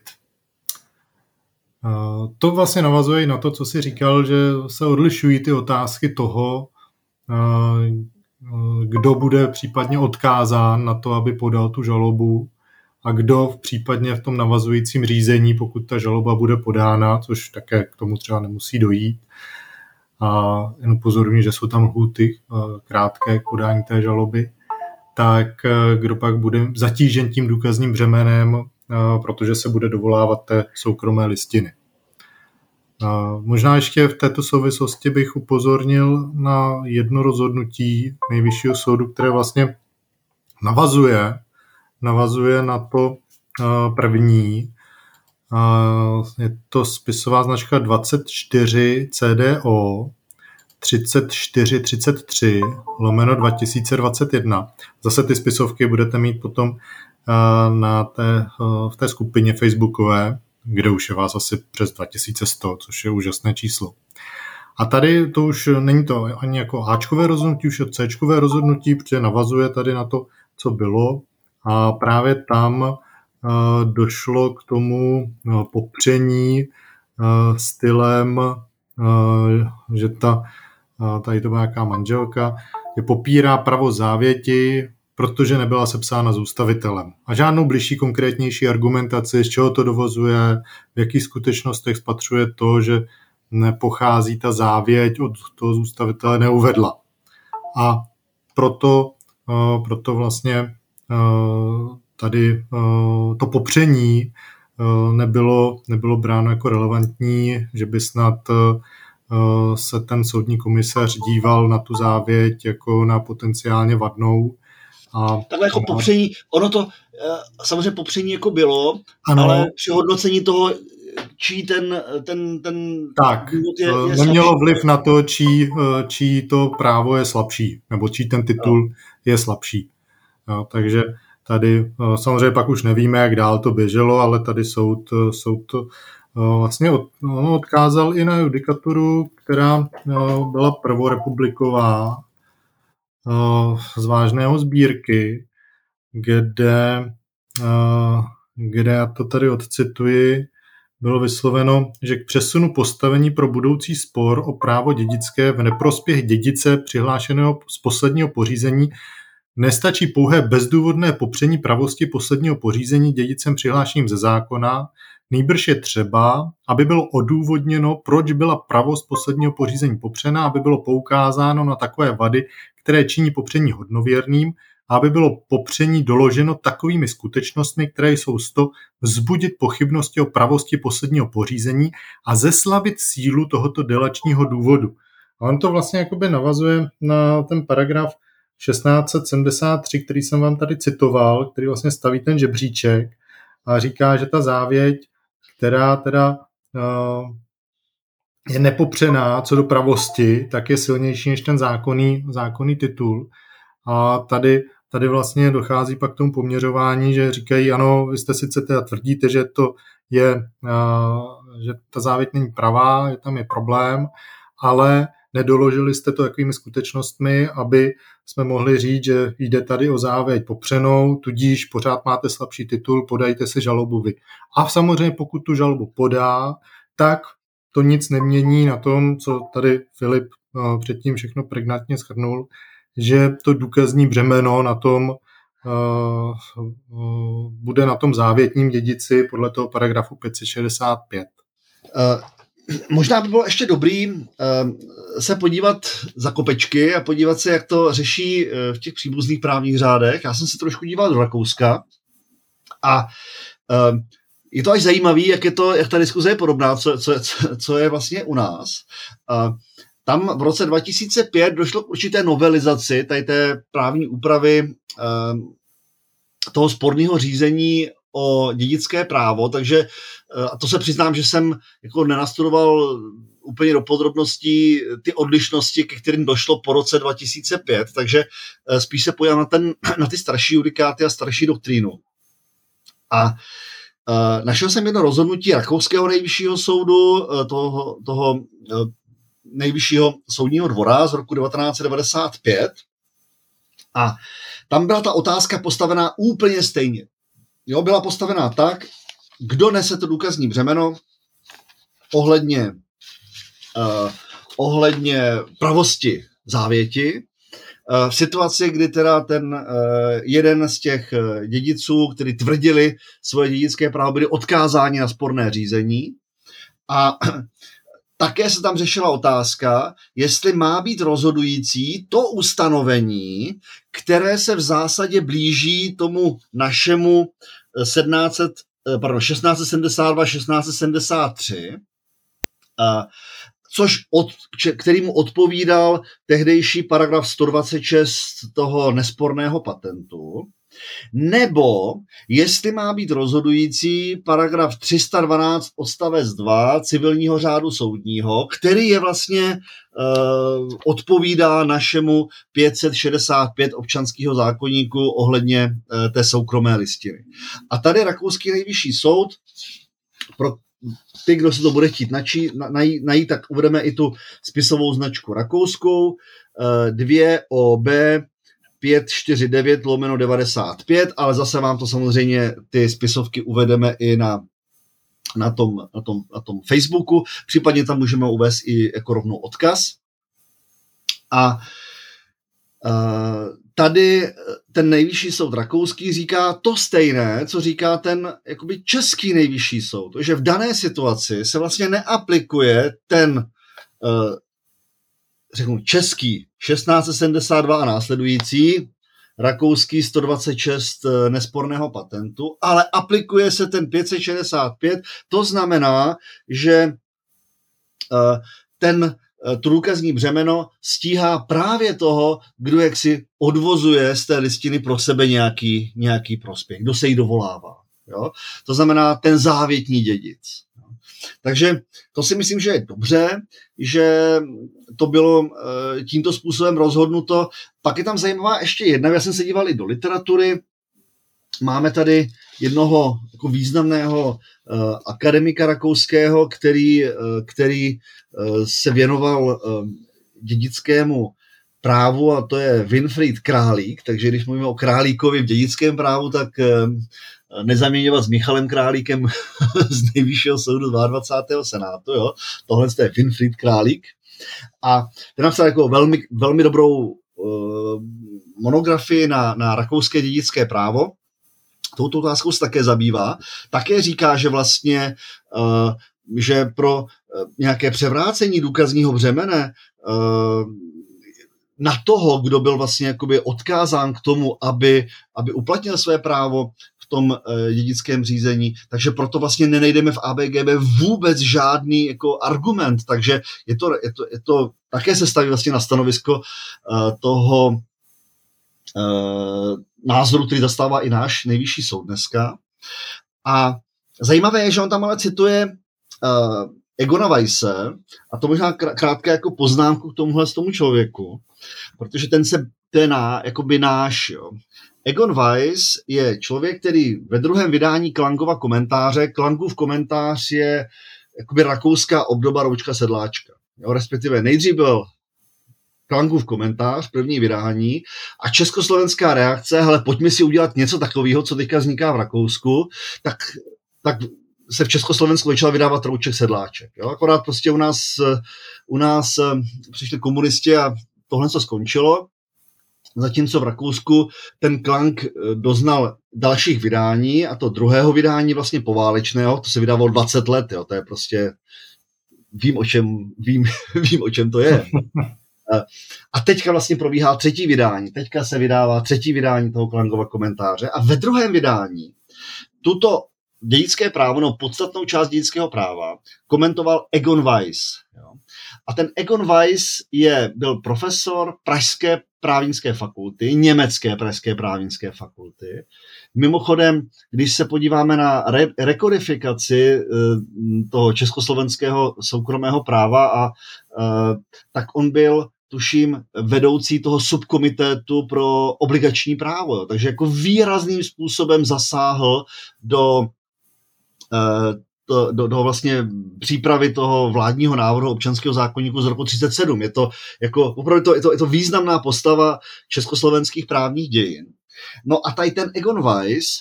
To vlastně navazuje i na to, co jsi říkal, že se odlišují ty otázky toho, kdo bude případně odkázán na to, aby podal tu žalobu, a kdo v případně v tom navazujícím řízení, pokud ta žaloba bude podána, což také k tomu třeba nemusí dojít. A jen upozorňuji, že jsou tam lhůty krátké k podání té žaloby, tak kdo pak bude zatížen tím důkazním břemenem, protože se bude dovolávat té soukromé listiny. Možná ještě v této souvislosti bych upozornil na jedno rozhodnutí Nejvyššího soudu, které vlastně navazuje Navazuje na to první. Je to spisová značka dvacet čtyři C D O třicet čtyři třicet tři lomeno dva tisíce dvacet jedna. Zase ty spisovky budete mít potom na té, v té skupině facebookové, kde už je vás asi přes dva tisíce sto, což je úžasné číslo. A tady to už není to ani jako Ačkové rozhodnutí, už je Cčkové rozhodnutí, protože navazuje tady na to, co bylo. A právě tam došlo k tomu popření stylem, že ta, tady to byla nějaká manželka, je popírá pravo závěti, protože nebyla sepsána zůstavitelem. A žádnou bližší konkrétnější argumentaci, z čeho to dovozuje, v jakých skutečnostech spatřuje to, že nepochází ta závěť od toho zůstavitele, neuvedla. A proto proto vlastně tady to popření nebylo, nebylo bráno jako relevantní, že by snad se ten soudní komisař díval na tu závěť jako na potenciálně vadnou. A takhle jako popření, ono to samozřejmě popření jako bylo, ano, ale při hodnocení toho, čí ten, ten, ten tak, důvod je, je nemělo slabší. Vliv na to, čí, čí to právo je slabší, nebo čí ten titul no. je slabší. No, takže tady samozřejmě pak už nevíme, jak dál to běželo, ale tady soud, soud to vlastně od, no, odkázal i na judikaturu, která no, byla prvorepubliková no, z vážného sbírky, kde, no, kde, já to tady odcituji, bylo vysloveno, že k přesunu postavení pro budoucí spor o právo dědické v neprospěch dědice přihlášeného z posledního pořízení nestačí pouhé bezdůvodné popření pravosti posledního pořízení dědicem přihlášeným ze zákona, nýbrž je třeba, aby bylo odůvodněno, proč byla pravost posledního pořízení popřena, aby bylo poukázáno na takové vady, které činí popření hodnověrným, a aby bylo popření doloženo takovými skutečnostmi, které jsou z to vzbudit pochybnosti o pravosti posledního pořízení a zeslavit sílu tohoto delačního důvodu. A on to vlastně jakoby navazuje na ten paragraf šestnáct sedmdesát tři, který jsem vám tady citoval, který vlastně staví ten žebříček a říká, že ta závěť, která teda je nepopřená co do pravosti, tak je silnější než ten zákonný, zákonný titul. A tady Tady vlastně dochází pak k tomu poměřování, že říkají, ano, vy jste sice teda tvrdíte, že to je, že ta závěť není pravá, že tam je problém, ale nedoložili jste to takovými skutečnostmi, aby jsme mohli říct, že jde tady o závěť popřenou, tudíž pořád máte slabší titul, podajte si žalobu vy. A samozřejmě pokud tu žalobu podá, tak to nic nemění na tom, co tady Filip předtím všechno pregnantně shrnul, že to důkazní břemeno na tom uh, uh, bude na tom závětním dědici podle toho paragrafu pět set šedesát pět. Uh, možná by bylo ještě dobrý uh, se podívat za kopečky a podívat se, jak to řeší uh, v těch příbuzných právních řádech. Já jsem se trošku díval do Rakouska a uh, je to až zajímavé, jak je to, jak ta diskuze je podobná, co, co, co je vlastně u nás. Uh, Tam v roce dva tisíce pět došlo k určité novelizaci tady té právní úpravy toho sporného řízení o dědické právo, takže a to se přiznám, že jsem jako nenastudoval úplně do podrobností ty odlišnosti, ke kterým došlo po roce dva tisíce pět, takže spíš se podívám na, ten, na ty starší judikáty a starší doktrínu. A našel jsem jedno rozhodnutí rakouského nejvyššího soudu, toho, toho Nejvyššího soudního dvora z roku devatenáct devadesát pět a tam byla ta otázka postavená úplně stejně. Jo, byla postavená tak, kdo nese to důkazní břemeno ohledně, eh, ohledně pravosti závěti eh, v situaci, kdy teda ten eh, jeden z těch dědiců, kteří tvrdili svoje dědické právo, byli odkázáni na sporné řízení a také se tam řešila otázka, jestli má být rozhodující to ustanovení, které se v zásadě blíží tomu našemu sedmnáct, pardon, šestnáct sedmdesát dva šestnáct sedmdesát tři, což od, kterýmu odpovídal tehdejší paragraf sto dvacet šest toho nesporného patentu, nebo jestli má být rozhodující paragraf tři sta dvanáct odstavec dva civilního řádu soudního, který je vlastně e, odpovídá našemu pět set šedesát pět občanského zákoníku ohledně e, té soukromé listiny. A tady Rakouský nejvyšší soud, pro ty, kdo se to bude chtít najít, najít, najít tak uvedeme i tu spisovou značku rakouskou, e, dvě O B pět set čtyřicet devět lomeno devadesát pět, ale zase vám to samozřejmě ty spisovky uvedeme i na, na, tom, na, tom, na tom Facebooku, případně tam můžeme uvést i jako rovnou odkaz. A uh, tady ten nejvyšší soud rakouský říká to stejné, co říká ten jakoby český nejvyšší soud, že v dané situaci se vlastně neaplikuje ten uh, řeknu český šestnáct sedmdesát dva a následující rakouský sto dvacet šest nesporného patentu, ale aplikuje se ten pět set šedesát pět, to znamená, že ten to důkazní břemeno stíhá právě toho, kdo jaksi odvozuje z té listiny pro sebe nějaký, nějaký prospěch, kdo se jí dovolává. Jo? To znamená ten závětní dědic. Takže to si myslím, že je dobře, že to bylo tímto způsobem rozhodnuto. Pak je tam zajímavá ještě jedna, já jsem se díval i do literatury, máme tady jednoho jako významného uh, akademika rakouského, který, uh, který uh, se věnoval uh, dědickému právu, a to je Winfried Králík, takže když mluvíme o Králíkovi v dědickém právu, tak uh, nezaměňovat s Michalem Králíkem z Nejvyššího soudu dvacátého druhého senátu, jo? Tohle je Winfried Králík. A ten napsal jako velmi, velmi dobrou uh, monografii na, na rakouské dědické právo. Touto otázkou se také zabývá. Také říká, že vlastně, že pro nějaké převrácení důkazního břemene na toho, kdo byl vlastně jakoby odkázán k tomu, aby, aby uplatnil své právo v tom dědickém řízení, takže proto vlastně nenajdeme v á bé gé bé vůbec žádný jako argument, takže je to, je to, je to také se staví vlastně na stanovisko toho názoru, který zastává i náš nejvyšší soud dneska. A zajímavé je, že on tam ale cituje uh, Egona Weisse, a to možná krátká jako poznámku k tomuhle z tomu člověku, protože ten se, to je ná, jakoby náš, jo. Egon Weiss je člověk, který ve druhém vydání Klangova komentáře, Klangův komentář je jakoby rakouská obdoba Roučka Sedláčka, jo, respektive nejdřív byl Klangův komentář, první vydání, a československá reakce, hele, pojďme si udělat něco takového, co teďka vzniká v Rakousku, tak, tak se v Československu začal vydávat Rouček Sedláček. Jo? Akorát prostě u nás, u nás přišli komunisti a tohle se skončilo, zatímco v Rakousku ten Klang doznal dalších vydání, a to druhého vydání vlastně poválečného, to se vydávalo dvacet let, jo? To je prostě, vím o čem, vím, vím, o čem to je. A teďka vlastně probíhá třetí vydání. Teďka se vydává třetí vydání toho Klangova komentáře. A ve druhém vydání tuto dědické právo, no podstatnou část dědického práva, komentoval Egon Weiss. Jo. A ten Egon Weiss je, byl profesor pražské právnické fakulty, německé pražské právnické fakulty. Mimochodem, když se podíváme na re- rekodifikaci e, toho československého soukromého práva, a e, tak on byl, tuším, vedoucí toho subkomitétu pro obligační právo. Jo. Takže jako výrazným způsobem zasáhl do, do, do vlastně přípravy toho vládního návrhu občanského zákoníku z roku třicet sedm. Je to, jako, opravdu to, je to, je to významná postava československých právních dějin. No a tady ten Egon Weiss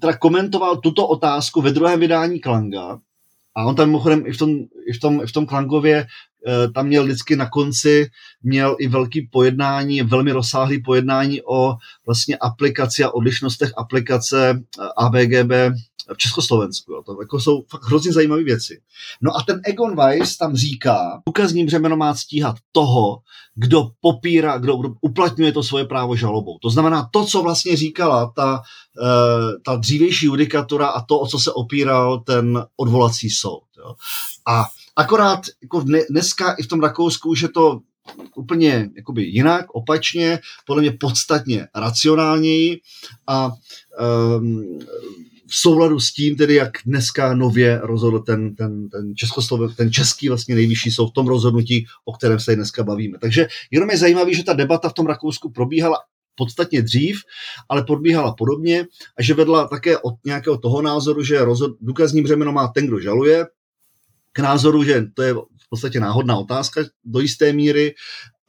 teda komentoval tuto otázku ve druhém vydání Klanga, a on tam mimochodem i v tom, i v tom, i v tom Klangově tam měl vždycky na konci, měl i velký pojednání, velmi rozsáhlý pojednání o vlastně aplikaci a odlišnostech aplikace á bé gé bé v Československu. Jo. To jako jsou fakt hrozně zajímavé věci. No a ten Egon Weiss tam říká, důkazní břemeno má stíhat toho, kdo popírá, kdo, kdo uplatňuje to svoje právo žalobou. To znamená to, co vlastně říkala ta, ta dřívější judikatura, a to, o co se opíral ten odvolací soud. Jo. A akorát jako dneska i v tom Rakousku už je to úplně jakoby jinak, opačně, podle mě podstatně racionálněji a um, v souladu s tím, tedy jak dneska nově rozhodl ten, ten, ten, Českoslov, ten český vlastně nejvyšší soud v tom rozhodnutí, o kterém se dneska bavíme. Takže jenom je zajímavý, že ta debata v tom Rakousku probíhala podstatně dřív, ale probíhala podobně, a že vedla také od nějakého toho názoru, že rozhod, důkazní břemeno má ten, kdo žaluje, k názoru, že to je v podstatě náhodná otázka do jisté míry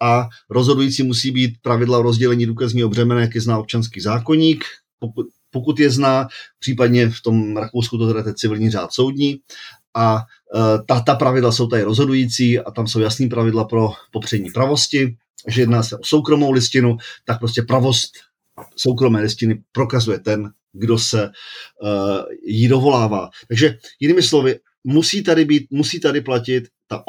a rozhodující musí být pravidla o rozdělení důkazního břemene, jak je zná občanský zákoník, pokud, pokud je zná, případně v tom Rakousku to teda civilní řád soudní, a e, ta, ta pravidla jsou tady rozhodující a tam jsou jasný pravidla pro popřední pravosti, že jedná se o soukromou listinu, tak prostě pravost soukromé listiny prokazuje ten, kdo se e, jí dovolává. Takže jinými slovy, musí tady být, musí tady platit ta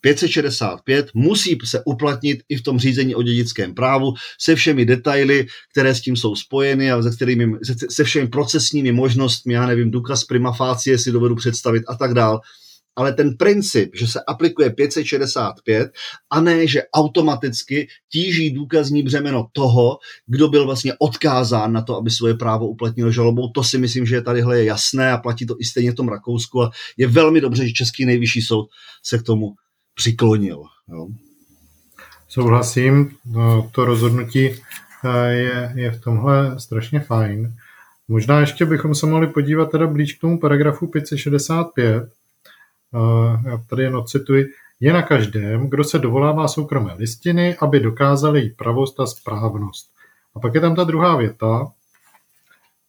pět set šedesát pět, musí se uplatnit i v tom řízení o dědickém právu se všemi detaily, které s tím jsou spojeny a se, kterými, se, se všemi procesními možnostmi, já nevím, důkaz prima facie si dovedu představit a tak dál. Ale ten princip, že se aplikuje pět set šedesát pět a ne, že automaticky tíží důkazní břemeno toho, kdo byl vlastně odkázán na to, aby svoje právo uplatnil žalobou, to si myslím, že je tadyhle jasné a platí to i stejně v tom Rakousku a je velmi dobře, že Český nejvyšší soud se k tomu přiklonil. Jo. Souhlasím, no, to rozhodnutí je, je v tomhle strašně fajn. Možná ještě bychom se mohli podívat teda blíž k tomu paragrafu pět set šedesát pět, já tady jen ocituji, je na každém, kdo se dovolává soukromé listiny, aby dokázali její pravost a správnost. A pak je tam ta druhá věta,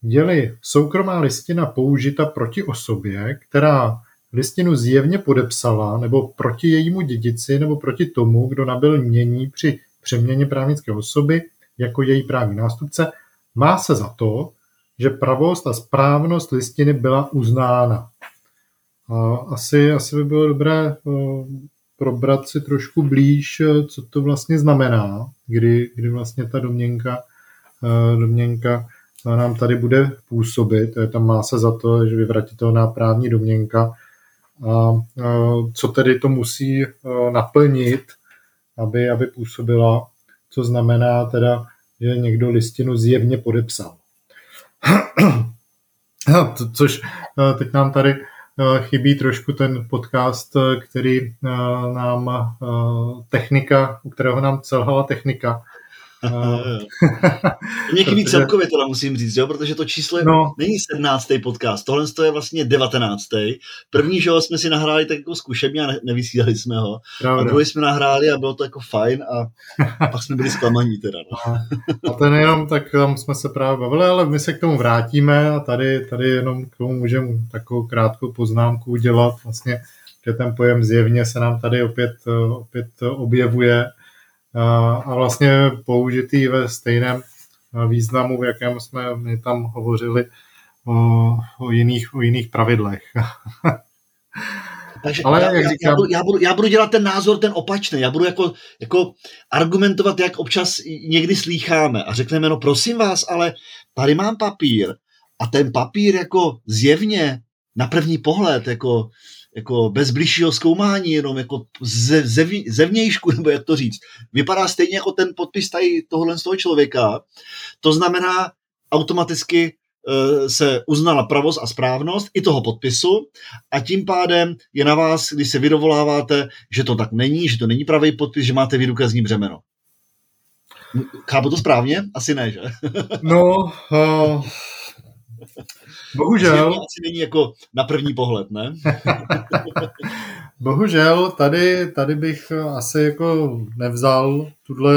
je-li soukromá listina použita proti osobě, která listinu zjevně podepsala, nebo proti jejímu dědici, nebo proti tomu, kdo nabyl mění při přeměně právnické osoby, jako její právní nástupce, má se za to, že pravost a správnost listiny byla uznána. Asi, asi by bylo dobré probrat si trošku blíž, co to vlastně znamená, kdy, kdy vlastně ta domněnka, domněnka nám tady bude působit. Tam má se za to, že vyvratitelná právní domněnka. A co tedy to musí naplnit, aby, aby působila, co znamená teda, že někdo listinu zjevně podepsal. Což teď nám tady chybí trošku ten podcast, který nám technika, u kterého nám selhala technika. Mně chybí protože... celkově to musím říct, jo? Protože to číslo no. není sedmnáctý podcast, tohle je vlastně devatenáctý První, že jsme si nahráli tak jako zkušebně a nevysílali jsme ho. Pravda. A druhý jsme nahráli a bylo to jako fajn a pak jsme byli zklamaní teda. No. A ten jenom, tak tam jsme se právě bavili, ale my se k tomu vrátíme a tady, tady jenom k tomu můžeme takovou krátkou poznámku udělat vlastně, že ten pojem zjevně se nám tady opět, opět objevuje a vlastně použitý ve stejném významu, v jakém jsme my tam hovořili o, o, jiných, o jiných pravidlech. Takže ale já, jak říkám... já, budu, já, budu, já budu dělat ten názor, ten opačný. Já budu jako, jako argumentovat, jak občas někdy slýcháme a řekneme, no prosím vás, ale tady mám papír a ten papír jako zjevně na první pohled jako... jako bez bližšího zkoumání, jenom jako ze, ze, zevnějšku, nebo jak to říct, vypadá stejně jako ten podpis tady tohohle z toho člověka. To znamená, automaticky e, se uznala pravost a správnost i toho podpisu a tím pádem je na vás, když se vydovoláváte, že to tak není, že to není pravý podpis, že máte výdukazní břemeno. Chápu to správně? Asi ne, že? No... Uh... Bohužel. Zjevně asi není jako na první pohled, ne? Bohužel, tady, tady bych asi jako nevzal tuhle,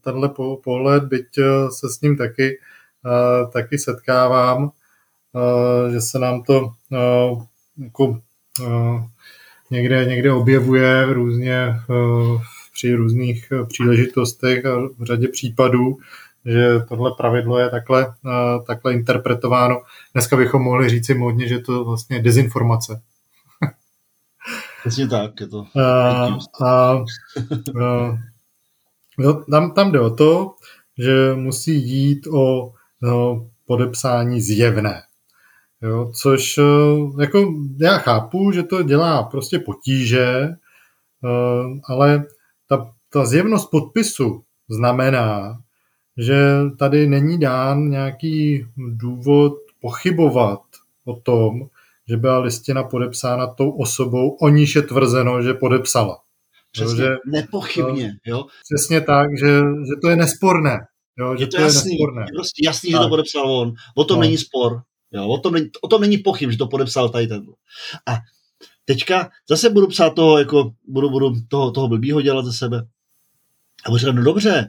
tenhle pohled, byť se s ním taky, taky setkávám, že se nám to jako někde, někde objevuje různě při různých příležitostech a v řadě případů, že tohle pravidlo je takhle, takhle interpretováno. Dneska bychom mohli říct si módně, že to vlastně dezinformace. Přesně tak, je to. A, a, no, tam, tam jde o to, že musí jít o no, podepsání zjevné. Jo, což jako já chápu, že to dělá prostě potíže, ale ta, ta zjevnost podpisu znamená, že tady není dán nějaký důvod pochybovat o tom, že byla listina podepsána tou osobou, o níž je tvrzeno, že podepsala. Přesně, jo, že, nepochybně. Jo? Přesně tak, že, že to je nesporné. Jo, je že to, to jasný, je nesporné. Je prostě jasný, tak. Že to podepsal on. O tom no. není spor. Jo? O, tom není, o tom není pochyb, že to podepsal tady ten. A teďka zase budu psát toho, jako budu, budu toho, toho blbýho dělat ze sebe. A budu říkat, no dobře,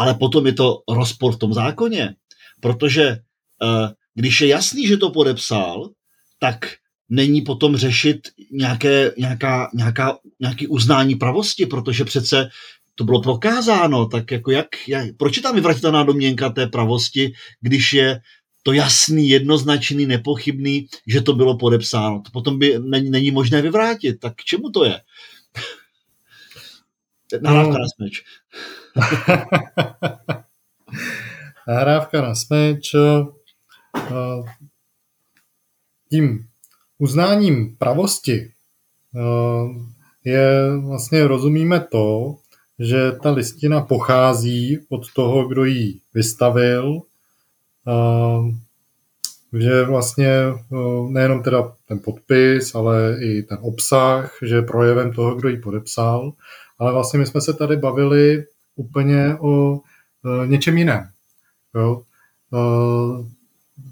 ale potom je to rozpor v tom zákoně, protože když je jasný, že to podepsal, tak není potom řešit nějaké, nějaká, nějaká, nějaký uznání pravosti, protože přece to bylo prokázáno, tak jako jak, jak proč je tam vyvratitelná domněnka té pravosti, když je to jasný, jednoznačný, nepochybný, že to bylo podepsáno. To potom by není, není možné vyvrátit. Tak k čemu to je? Nahrávka no. na smeč. Nahrávka na smeč. Tím uznáním pravosti je vlastně rozumíme to, že ta listina pochází od toho, kdo ji vystavil, že vlastně nejenom teda ten podpis, ale i ten obsah, že je projevem toho, kdo ji podepsal, ale vlastně my jsme se tady bavili úplně o něčem jiném. Jo?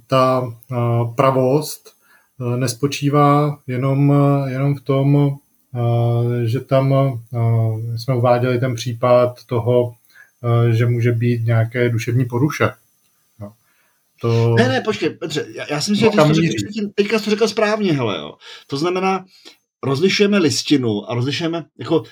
Ta pravost nespočívá jenom, jenom v tom, že tam jsme uváděli ten případ toho, že může být nějaké duševní poruše. To... Ne, ne, počkej, Petře, já, já si myslím, no, že teďka jsi to řekl správně, hele, jo. To znamená, rozlišujeme listinu a rozlišujeme, jako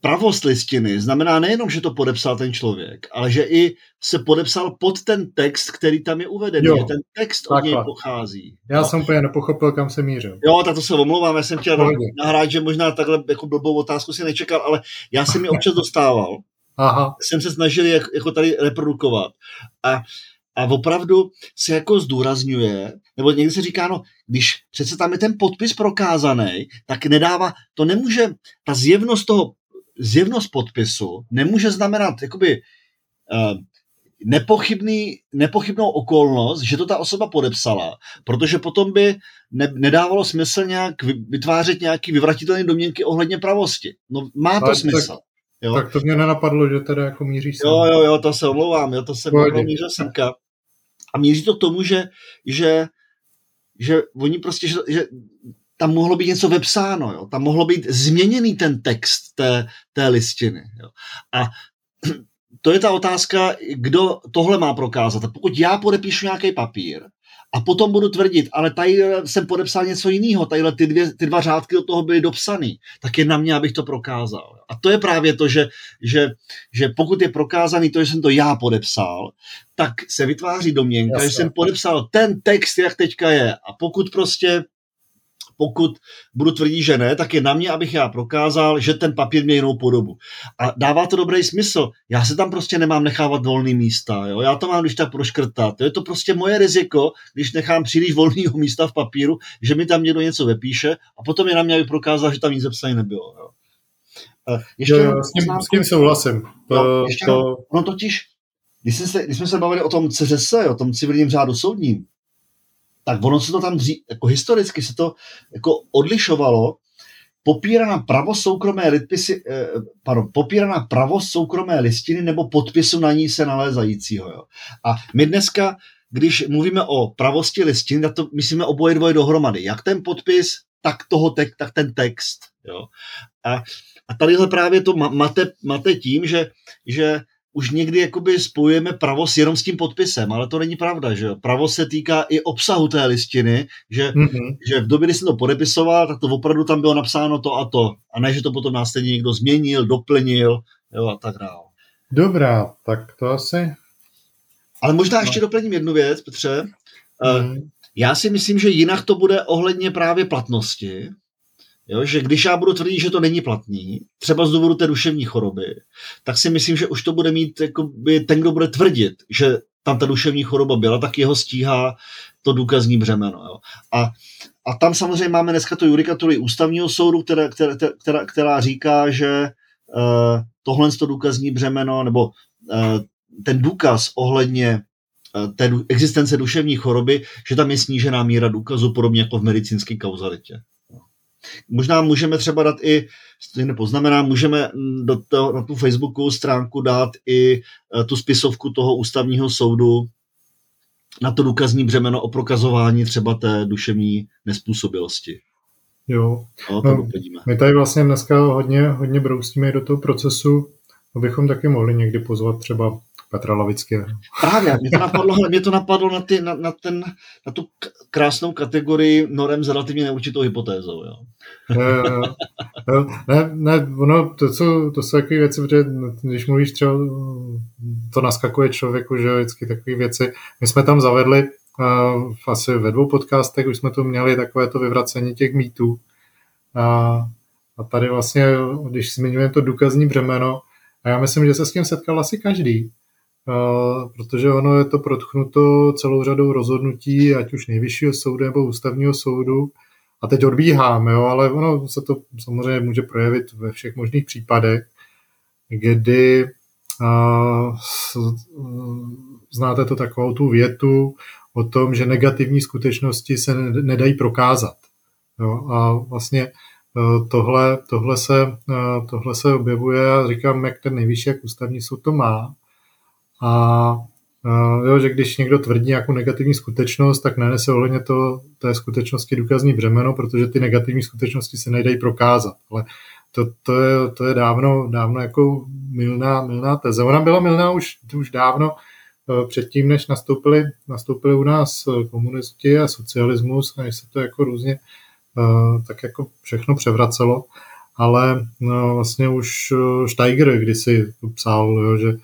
pravost listiny znamená nejenom, že to podepsal ten člověk, ale že i se podepsal pod ten text, který tam je uvedený, jo, že ten text od něj pochází. Já no. jsem úplně nepochopil, kam se mířil. Jo, tak to se omlouvám, já jsem chtěl nahrát, že možná takhle jako blbou otázku si nečekal, ale já jsem ji občas dostával. Aha. Jsem se snažil jak, jako tady reprodukovat. A A opravdu se jako zdůrazňuje, nebo někdy se říká, no, když přece tam je ten podpis prokázaný, tak nedává, to nemůže, ta zjevnost toho, zjevnost podpisu nemůže znamenat, jakoby, uh, nepochybný, nepochybnou okolnost, že to ta osoba podepsala, protože potom by ne, nedávalo smysl nějak vytvářet nějaký vyvratitelné domněnky ohledně pravosti. No, má to tak, smysl. Tak... Jo? Tak to mě nenapadlo, že teda jako míříš sem. Jo, jo, jo, to se omlouvám, jo, to se mířil semka. A míří to k tomu, že, že, že oni prostě, že, že tam mohlo být něco vepsáno, jo? Tam mohlo být změněný ten text té, té listiny. Jo? A to je ta otázka, kdo tohle má prokázat. A pokud já podepíšu nějaký papír a potom budu tvrdit, ale tady jsem podepsal něco jiného, tadyhle ty, dvě, ty dva řádky do toho byly dopsaný, tak je na mě, abych to prokázal. A to je právě to, že, že, že pokud je prokázaný to, že jsem to já podepsal, tak se vytváří domněnka, že jsem podepsal ten text, jak teďka je. A pokud prostě, pokud budu tvrdit, že ne, tak je na mě, abych já prokázal, že ten papír mě jinou podobu. A dává to dobrý smysl. Já se tam prostě nemám nechávat volný místa. Jo? Já to mám když tak proškrtat. Jo? Je to prostě moje riziko, když nechám příliš volného místa v papíru, že mi tam někdo něco vepíše a potom je na mě, abych prokázal, že tam nic zapsané nebylo. Jo? Ještě jo, s, tím, s tím souhlasím. To, ještě to... No totiž, když jsme, se, když jsme se bavili o tom C R S, o tom civilním řádu soudním, tak ono se to tam dří, jako historicky se to jako odlišovalo, popíraná pravost soukromé lidpisy, eh, pardon, popíraná pravost soukromé listiny nebo podpisu na ní se nalézajícího. Jo. A my dneska, když mluvíme o pravosti listin, tak to myslíme oboje dvoje dohromady. Jak ten podpis, tak, toho te- tak ten text. Jo. A, a tadyhle právě to mate, mate tím, že, že už někdy jakoby spojujeme pravost jenom s tím podpisem, ale to není pravda, že jo. Pravost se týká i obsahu té listiny, že, mm-hmm. že v době, kdy jsem to podepisoval, tak to opravdu tam bylo napsáno to a to. A ne, že to potom následně někdo změnil, doplnil, jo, a tak dále. Dobrá, tak to asi... Ale možná ještě no. doplním jednu věc, Petře. Mm. Já si myslím, že jinak to bude ohledně právě platnosti. Jo, že když já budu tvrdit, že to není platný, třeba z důvodu té duševní choroby, tak si myslím, že už to bude mít jakoby, ten, kdo bude tvrdit, že tam ta duševní choroba byla, tak jeho stíhá to důkazní břemeno. Jo. A, a tam samozřejmě máme dneska tu judikaturu ústavního soudu, která, která, která, která říká, že uh, tohle to důkazní břemeno, nebo uh, ten důkaz ohledně uh, té du- existence duševní choroby, že tam je snížená míra důkazu, podobně jako v medicínské kauzalitě. Možná můžeme třeba dát i, nepoznamenám, můžeme do to, na tu Facebookovou stránku dát i tu spisovku toho ústavního soudu na to důkazní břemeno o prokazování třeba té duševní nespůsobilosti. Jo, no, to no, my tady vlastně dneska hodně, hodně broustíme do toho procesu, abychom taky mohli někdy pozvat třeba Petra Lovického. Právě, mě to napadlo, mě to napadlo na, ty, na, na, ten, na tu krásnou kategorii norem s relativně neurčitou hypotézou. Jo. Ne, ne, ono, to, co, to jsou takové věci, protože když mluvíš třeba, to naskakuje člověku, že vždycky takové věci. My jsme tam zavedli asi ve dvou podcastech už jsme tu měli takové to vyvracení těch mýtů. A, a tady vlastně, když zmiňujeme to důkazní břemeno, a já myslím, že se s tím setkal asi každý, protože ono je to protchnuto celou řadou rozhodnutí, ať už Nejvyššího soudu nebo Ústavního soudu. A teď odbíháme, jo, ale ono se to samozřejmě může projevit ve všech možných případech, kdy uh, znáte to takovou tu větu o tom, že negativní skutečnosti se nedají prokázat. Jo. A vlastně uh, tohle, tohle, se, uh, tohle se objevuje a říkám, jak ten Nejvyšší, jak Ústavní soud to má. A Uh, jo, že když někdo tvrdí nějakou negativní skutečnost, tak nenese ohledně to, té skutečnosti důkazní břemeno, protože ty negativní skutečnosti se nedají prokázat. Ale to, to, je, to je dávno, dávno jako mylná, mylná teze. Ona byla mylná už, už dávno uh, předtím, než nastoupili, nastoupili u nás komunisti a socialismus, a než se to jako různě uh, tak jako všechno převracelo. Ale no, vlastně už uh, Steiger kdysi psal, jo, že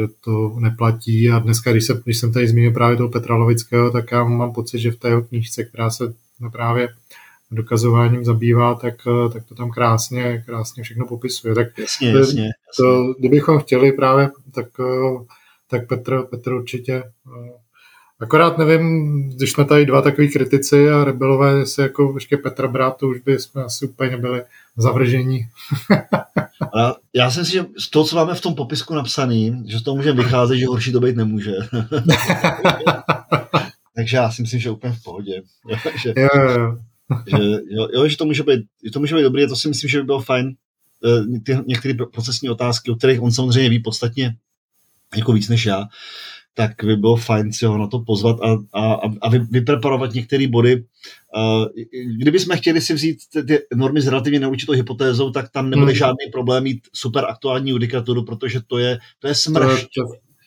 že to neplatí a dneska, když, se, když jsem tady zmínil právě toho Petra Lovického, tak já mám pocit, že v té jeho knížce, která se právě dokazováním zabývá, tak, tak to tam krásně, krásně všechno popisuje. Tak jasně, to, jasně, jasně. To, kdybychom chtěli právě, tak, tak Petr, Petr určitě. Akorát nevím, když jsme tady dva takový kritici a rebelové, jestli jako ještě Petra brát, to už by jsme asi úplně nebyli zavržení. Já si myslím, že z toho, co máme v tom popisku napsaný, že z toho můžeme vycházet, že horší to být nemůže. Takže já si myslím, že úplně v pohodě. že, jo, jo. že, jo, jo, že to může být, to může být dobrý, to si myslím, že by bylo fajn. Ty, některé procesní otázky, o kterých on samozřejmě ví podstatně jako víc než já, tak by bylo fajn si ho na to pozvat a, a, a vypreparovat některé body. Kdybychom chtěli si vzít ty normy s relativně neurčitou hypotézou, tak tam nebude hmm. žádný problém mít super aktuální judikaturu, protože to je, to je smršť.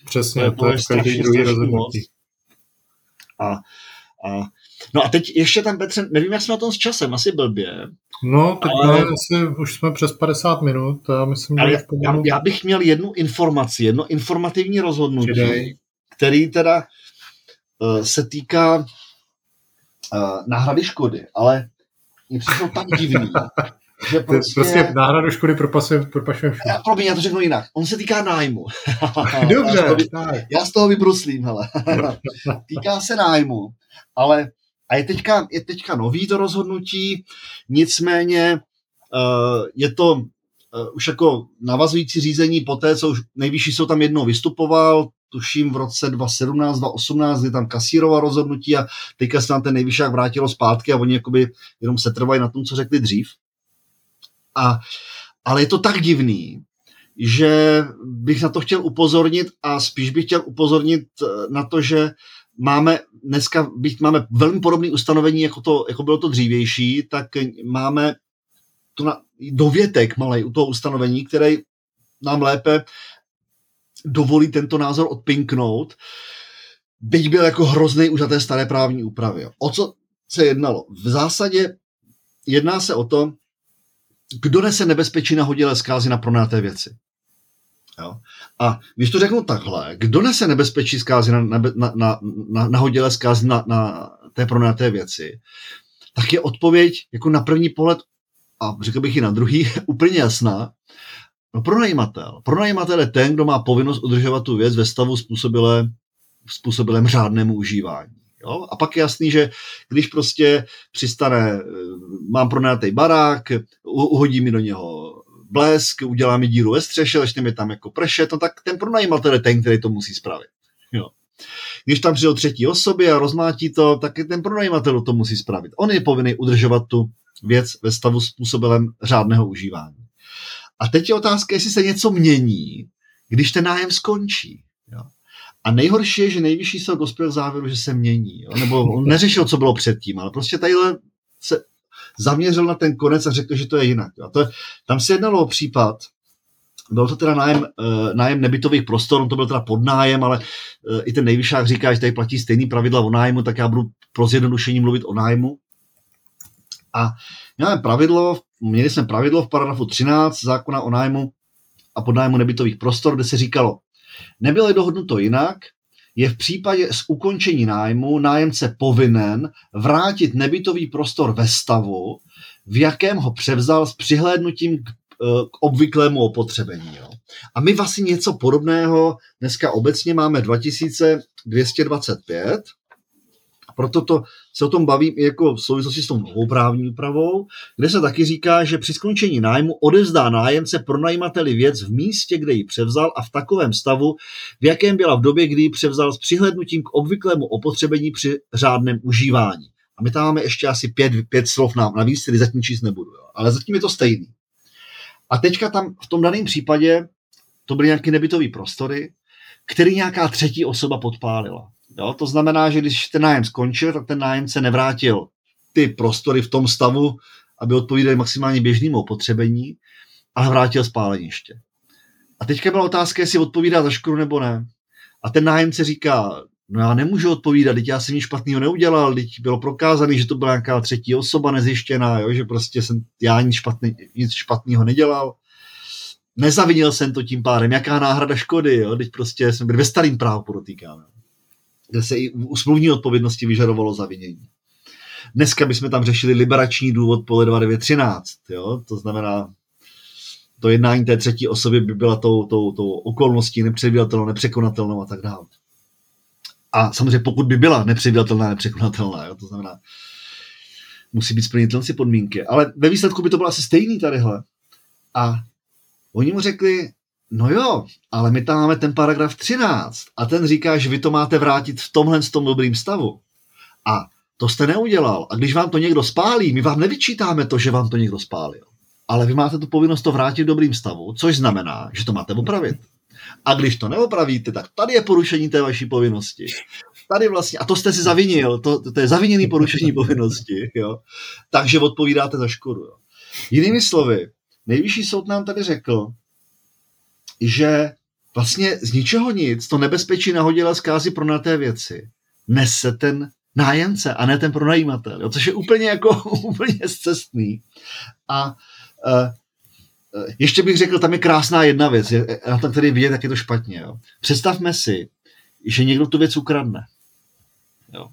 Přesně, to je, to je, to je strašně, strašně moc. A, a, no a teď ještě tam, Petře, nevím, jak jsme na tom s časem, asi blbě. No, teď ale, asi už jsme přes padesát minut. Já, myslím, že já, já, já bych měl jednu informaci, jedno informativní rozhodnutí, Předej. který teda uh, se týká uh, náhrady škody, ale mě přišlo tak divný, že prostě... prostě náhradu škody propašujem všechno. Pro mě, já to řeknu jinak. On se týká nájmu. Dobře. já, z vy... já z toho vybruslím, hele. Týká se nájmu, ale a je teďka, je teďka nový to rozhodnutí, nicméně uh, je to uh, už jako navazující řízení po té, co už Nejvyšší soud tam jednou vystupoval, tuším v roce dva tisíce sedmnáct, dva tisíce osmnáct, kdy tam kasíroval rozhodnutí a teďka se nám ten Nejvyššák vrátilo zpátky a oni jakoby jenom se trvají na tom, co řekli dřív. A, ale je to tak divný, že bych na to chtěl upozornit a spíš bych chtěl upozornit na to, že máme dneska, byť máme velmi podobné ustanovení, jako, to, jako bylo to dřívější, tak máme tu na, dovětek malej u toho ustanovení, který nám lépe dovolí tento názor odpinknout, byť byl jako hrozný už na té staré právní úpravě. O co se jednalo? V zásadě jedná se o to, kdo nese nebezpečí nahodilé zkázy na pronajaté věci. Jo? A když to řeknu takhle, kdo nese nebezpečí zkázy na, na, na, na, na nahodilé zkázy na, na té pronajaté věci, tak je odpověď jako na první pohled, a řekl bych i na druhý, úplně jasná. No pronajímatel. Pronajímatel je ten, kdo má povinnost udržovat tu věc ve stavu způsobilé, způsobilém řádnému užívání. Jo? A pak je jasný, že když prostě přistane, mám pronajatý barák, uhodí mi do něho blesk, udělá mi díru ve střeše, začne mi tam jako pršet, no tak ten pronajímatel je ten, který to musí spravit. Jo? Když tam přijde třetí osoby a rozmátí to, tak ten pronajímatel to musí spravit. On je povinný udržovat tu věc ve stavu způsobilém řádného užívání. A teď je otázka, jestli se něco mění, když ten nájem skončí. Jo. A nejhorší je, že Nejvyšší soud dospěl k závěru, že se mění. Jo. Nebo on neřešil, co bylo předtím, ale prostě tadyhle se zaměřil na ten konec a řekl, že to je jinak. Jo. A to je, tam se jednalo o případ, byl to teda nájem, nájem nebytových prostor, on to byl teda podnájem, ale i ten Nejvyššák říká, že tady platí stejný pravidla o nájmu, tak já budu pro zjednodušení mluvit o nájmu. A měli pravidlo, měli jsme pravidlo v paragrafu třináct zákona o nájmu a podnájmu nebytových prostor, kde se říkalo, nebylo dohodnuto jinak, je v případě z ukončení nájmu nájemce povinen vrátit nebytový prostor ve stavu, v jakém ho převzal s přihlédnutím k, k obvyklému opotřebení. Jo. A my vlastně něco podobného dneska obecně máme dva tisíce dvě stě dvacet pět, proto to, se o tom bavím i jako v souvislosti s tou novou právní úpravou, kde se taky říká, že při skončení nájmu odevzdá nájemce pronajímateli věc v místě, kde ji převzal a v takovém stavu, v jakém byla v době, kdy ji převzal s přihlédnutím k obvyklému opotřebení při řádném užívání. A my tam máme ještě asi pět, pět slov nám navíc, tedy zatím číst nebudu, jo. Ale zatím je to stejný. A teďka tam v tom daném případě to byly nějaké nebytové prostory, který nějaká třetí osoba podpálila. Jo, to znamená, že když ten nájem skončil, tak ten nájemce nevrátil ty prostory v tom stavu, aby odpovídali maximálně běžnému opotřebení, ale vrátil spáleniště. A teďka byla otázka, jestli odpovídá za škodu nebo ne. A ten nájemce říká, no já nemůžu odpovídat, teď já jsem nic špatného neudělal, teď bylo prokázané, že to byla nějaká třetí osoba nezjištěná, jo, že prostě jsem já nic, špatný, nic špatného nedělal. Nezavinil jsem to tím pádem, jaká náhrada škody, jo, teď prostě jsem byl ve starým právu podotýkám. Kde se i u smluvní odpovědnosti vyžadovalo zavinění. Dneska bychom tam řešili liberační důvod podle dva devět třináct, jo? To znamená, to jednání té třetí osoby by byla tou, tou, tou okolností nepředvídatelnou, nepřekonatelnou a tak dále. A samozřejmě pokud by byla nepředvídatelná, nepřekonatelná, jo? To znamená, musí být splnitelné si podmínky. Ale ve výsledku by to bylo asi stejný tadyhle. A oni mu řekli, no jo, ale my tam máme ten paragraf třináct a ten říká, že vy to máte vrátit v tomhle s tom dobrým stavu. A to jste neudělal. A když vám to někdo spálí, my vám nevyčítáme to, že vám to někdo spálil. Ale vy máte tu povinnost to vrátit v dobrým stavu, což znamená, že to máte opravit. A když to neopravíte, tak tady je porušení té vaší povinnosti. Tady vlastně, a to jste si zavinil, to, to je zaviněný porušení povinnosti. Jo? Takže odpovídáte za škodu. Jo? Jinými slovy, Nejvyšší soud nám tady řekl, že vlastně z ničeho nic to nebezpečí nahodila zkázy pronajaté věci nese ten nájemce a ne ten pronajímatel, jo, což je úplně jako úplně scestný. A e, ještě bych řekl, tam je krásná jedna věc, je, na tom tady vidět, tak je to špatně. Jo. Představme si, že někdo tu věc ukradne. Jo.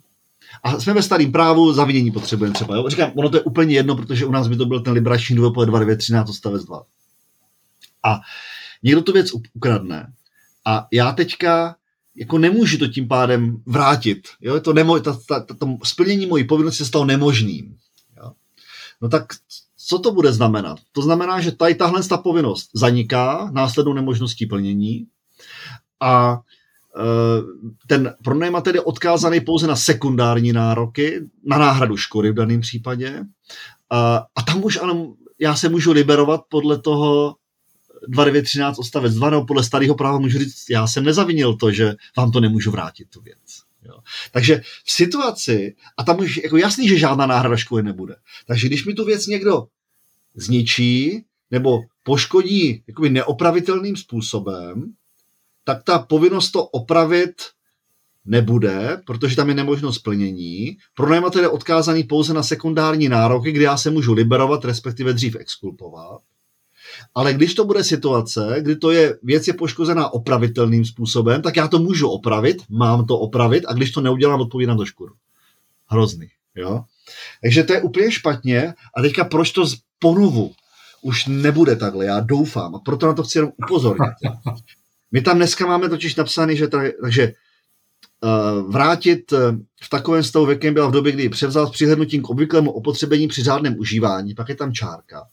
A jsme ve starým právu, zavinění potřebujeme třeba. Jo. Říkám, ono to je úplně jedno, protože u nás by to byl ten liberační důvod podle dva devět třináct odstavec dva. A někdo tu věc ukradne a já teďka jako nemůžu to tím pádem vrátit. Jo? Je to, nemo- ta, ta, ta, to splnění mojí povinnosti se stalo nemožným. Jo? No tak co to bude znamenat? To znamená, že tady tahle ta povinnost zaniká následnou nemožností plnění a e, ten pronajímatel je odkázaný pouze na sekundární nároky, na náhradu škody v daném případě a, a tam už ale já se můžu liberovat podle toho dva devět třináct odstavec dva, nebo podle starého práva můžu říct, já jsem nezavinil to, že vám to nemůžu vrátit, tu věc. Jo. Takže v situaci, a tam už jako jasný, že žádná náhrada škody nebude, takže když mi tu věc někdo zničí, nebo poškodí jakoby neopravitelným způsobem, tak ta povinnost to opravit nebude, protože tam je nemožnost plnění. Pronajímatel je odkázaný pouze na sekundární nároky, kde já se můžu liberovat, respektive dřív exkulpovat. Ale když to bude situace, kdy to je, věc je poškozená opravitelným způsobem, tak já to můžu opravit, mám to opravit a když to neudělám, odpovídám do škůru. Hrozný, jo? Takže to je úplně špatně a teďka proč to ponovu už nebude takhle, já doufám a proto na to chci jenom upozornit. My tam dneska máme totiž napsané, že tak, takže vrátit v takovém stavu, v jakém byla v době, kdy ji převzal s přihlédnutím k obvyklému opotřebení při řádném užívání, pak je tam čárka.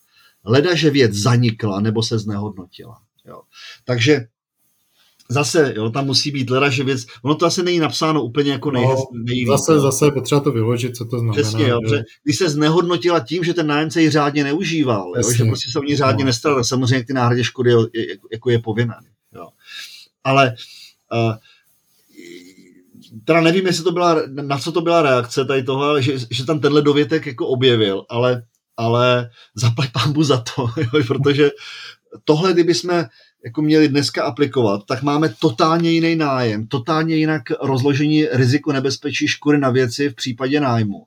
Leda, že věc zanikla nebo se znehodnotila. Jo. Takže zase, jo, tam musí být leda, že věc... Ono to asi není napsáno úplně jako nejvíc. No, zase, zase potřeba to vyložit, co to znamená. Přesně, jo, že... Když se znehodnotila tím, že ten nájemce ji řádně neužíval, jo, že prostě se o ní řádně no. nestaral, tak samozřejmě k ty náhradě škody je, je, jako je povinná. Jo. Ale... Uh, teda nevím, jestli to byla, na co to byla reakce tady toho, že, že tam tenhle dovětek jako objevil, ale... ale zaplať pambu za to, jo, protože tohle, kdybychom jako měli dneska aplikovat, tak máme totálně jiný nájem, totálně jinak rozložení riziku nebezpečí škody na věci v případě nájmu.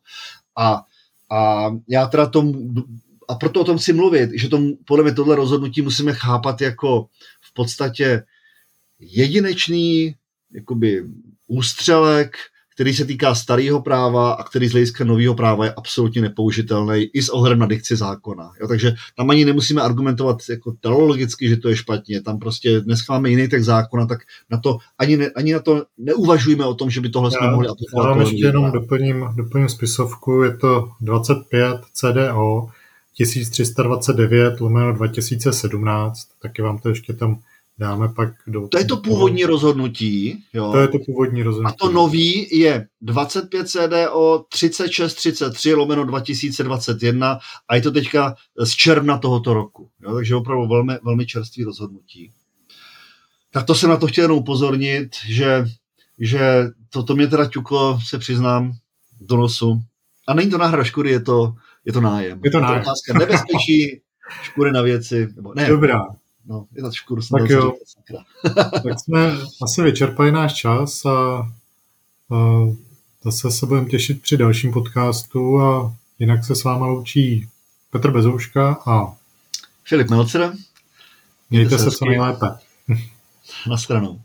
A, a já teda tomu, a proto o tom chci mluvit, že tomu, podle mě tohle rozhodnutí musíme chápat jako v podstatě jedinečný jakoby ústřelek, který se týká starého práva a který z hlediska nového práva je absolutně nepoužitelný i s ohledem na dikci zákona. Jo, takže tam ani nemusíme argumentovat jako teologicky, že to je špatně. Tam prostě dneska máme jiný text zákona, tak na to ani, ne, ani na to neuvažujeme o tom, že by tohle jsme mohli aplikovat. Já vám ještě jenom doplním, doplním spisovku, je to dvacet pět C D O třináct dvacet devět lomeno dva tisíce sedmnáct, taky vám to ještě tam dáme pak do... To je to původní rozhodnutí. Jo. To je to původní rozhodnutí. A to nový je dvacet pět C D O třicet šest třicet tři lomeno dva tisíce dvacet jedna a je to teďka z června tohoto roku. Jo. Takže opravdu velmi, velmi čerstvý rozhodnutí. Tak to jsem na to chtěl jenom upozornit, že, že to, to mě teda ťuklo, se přiznám, do nosu. A není to náhrada škody, je to, je to nájem. Je to nájem. Je to otázka nebezpečí, škody na věci. Nebo, ne, dobrá. No, je to škurs, tak jo, tak jsme asi vyčerpali náš čas a, a zase se budeme těšit při dalším podcastu a jinak se s váma loučí Petr Bezouška a Filip Melzer. Mějte, Mějte se, se co nejlépe. Na shledanou.